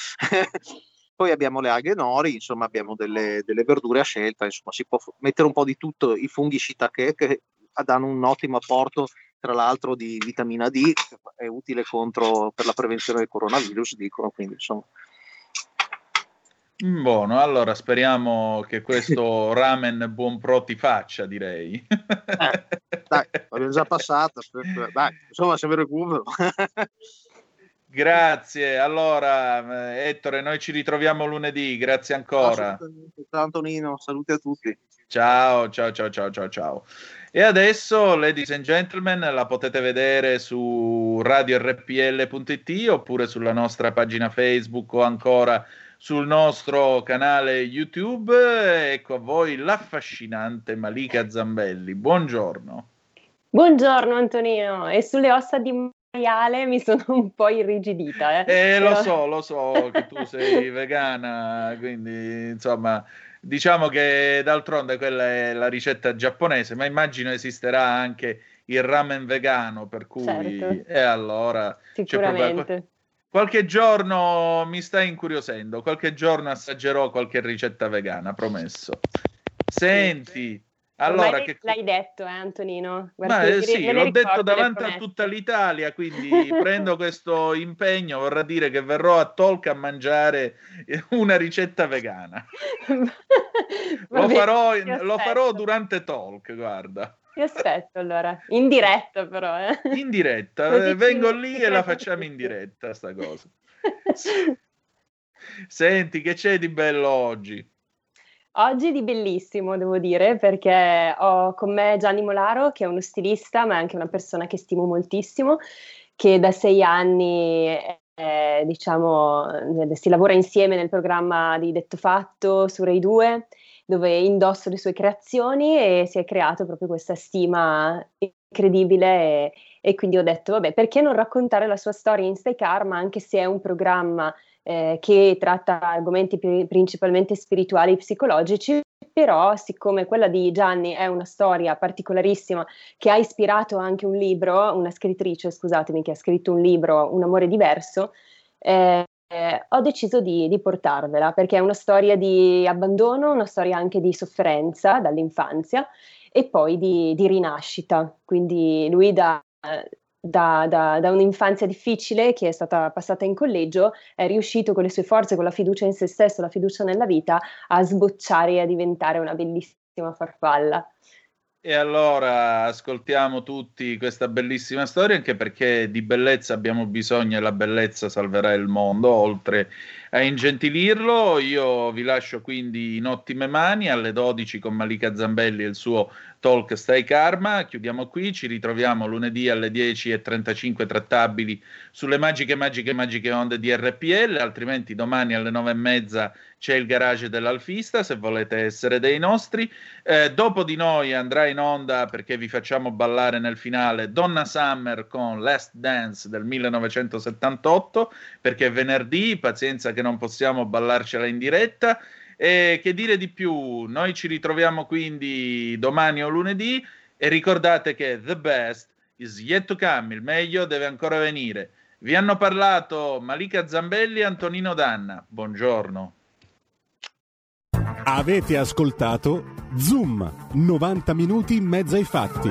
Poi abbiamo le alghe nori, insomma abbiamo delle verdure a scelta, insomma si può mettere un po' di tutto, i funghi shiitake che danno un ottimo apporto tra l'altro di vitamina D, che è utile per la prevenzione del coronavirus, dicono, quindi insomma. Buono, allora speriamo che questo ramen buon pro ti faccia, direi. Dai, l'abbiamo già passata, dai, insomma se mi recupero. Grazie, allora Ettore, noi ci ritroviamo lunedì, grazie ancora. Ciao Antonino, saluti a tutti. Ciao, ciao, ciao, ciao, ciao, ciao. E adesso, ladies and gentlemen, la potete vedere su radiorpl.it oppure sulla nostra pagina Facebook o ancora sul nostro canale YouTube. Ecco a voi l'affascinante Malika Zambelli. Buongiorno. Buongiorno Antonino. E sulle ossa di maiale mi sono un po' irrigidita. Lo so che tu sei vegana, quindi insomma diciamo che d'altronde quella è la ricetta giapponese, ma immagino esisterà anche il ramen vegano, per cui certo. E allora sicuramente qualche giorno mi stai incuriosendo, qualche giorno assaggerò qualche ricetta vegana, promesso. Senti, allora che... l'hai detto Antonino? Guarda, sì, l'ho detto davanti a tutta l'Italia, quindi prendo questo impegno, vorrà dire che verrò a Tolca a mangiare una ricetta vegana. Lo farò durante Tolca, guarda. Ti aspetto allora, in diretta però. In diretta, vengo lì e la facciamo in diretta sta cosa. Senti, che c'è di bello oggi? Oggi di bellissimo, devo dire, perché ho con me Gianni Molaro, che è uno stilista, ma è anche una persona che stimo moltissimo, che da 6 anni... si lavora insieme nel programma di Detto Fatto su Rai 2, dove indosso le sue creazioni e si è creato proprio questa stima incredibile e quindi ho detto vabbè, perché non raccontare la sua storia in Stay Karma, anche se è un programma che tratta argomenti principalmente spirituali e psicologici, però siccome quella di Gianni è una storia particolarissima che ha ispirato anche un libro, una scrittrice, scusatemi, che ha scritto un libro, Un amore diverso, ho deciso di portarvela, perché è una storia di abbandono, una storia anche di sofferenza dall'infanzia e poi di rinascita, quindi lui da un'infanzia difficile che è stata passata in collegio è riuscito con le sue forze, con la fiducia in se stesso, la fiducia nella vita, a sbocciare e a diventare una bellissima farfalla. E allora ascoltiamo tutti questa bellissima storia, anche perché di bellezza abbiamo bisogno e la bellezza salverà il mondo, oltre a ingentilirlo. Io vi lascio quindi in ottime mani alle 12 con Malika Zambelli e il suo Talk Stay Karma. Chiudiamo qui, ci ritroviamo lunedì alle 10:35 trattabili sulle magiche onde di RPL, altrimenti domani alle 9:30 c'è il garage dell'Alfista, se volete essere dei nostri. Dopo di noi andrà in onda, perché vi facciamo ballare nel finale, Donna Summer con Last Dance del 1978, perché è venerdì, pazienza che non possiamo ballarcela in diretta. E che dire di più, noi ci ritroviamo quindi domani o lunedì e ricordate che the best is yet to come, il meglio deve ancora venire. Vi hanno parlato Malika Zambelli e Antonino Danna, buongiorno. Avete ascoltato Zoom, 90 minuti in mezzo ai fatti.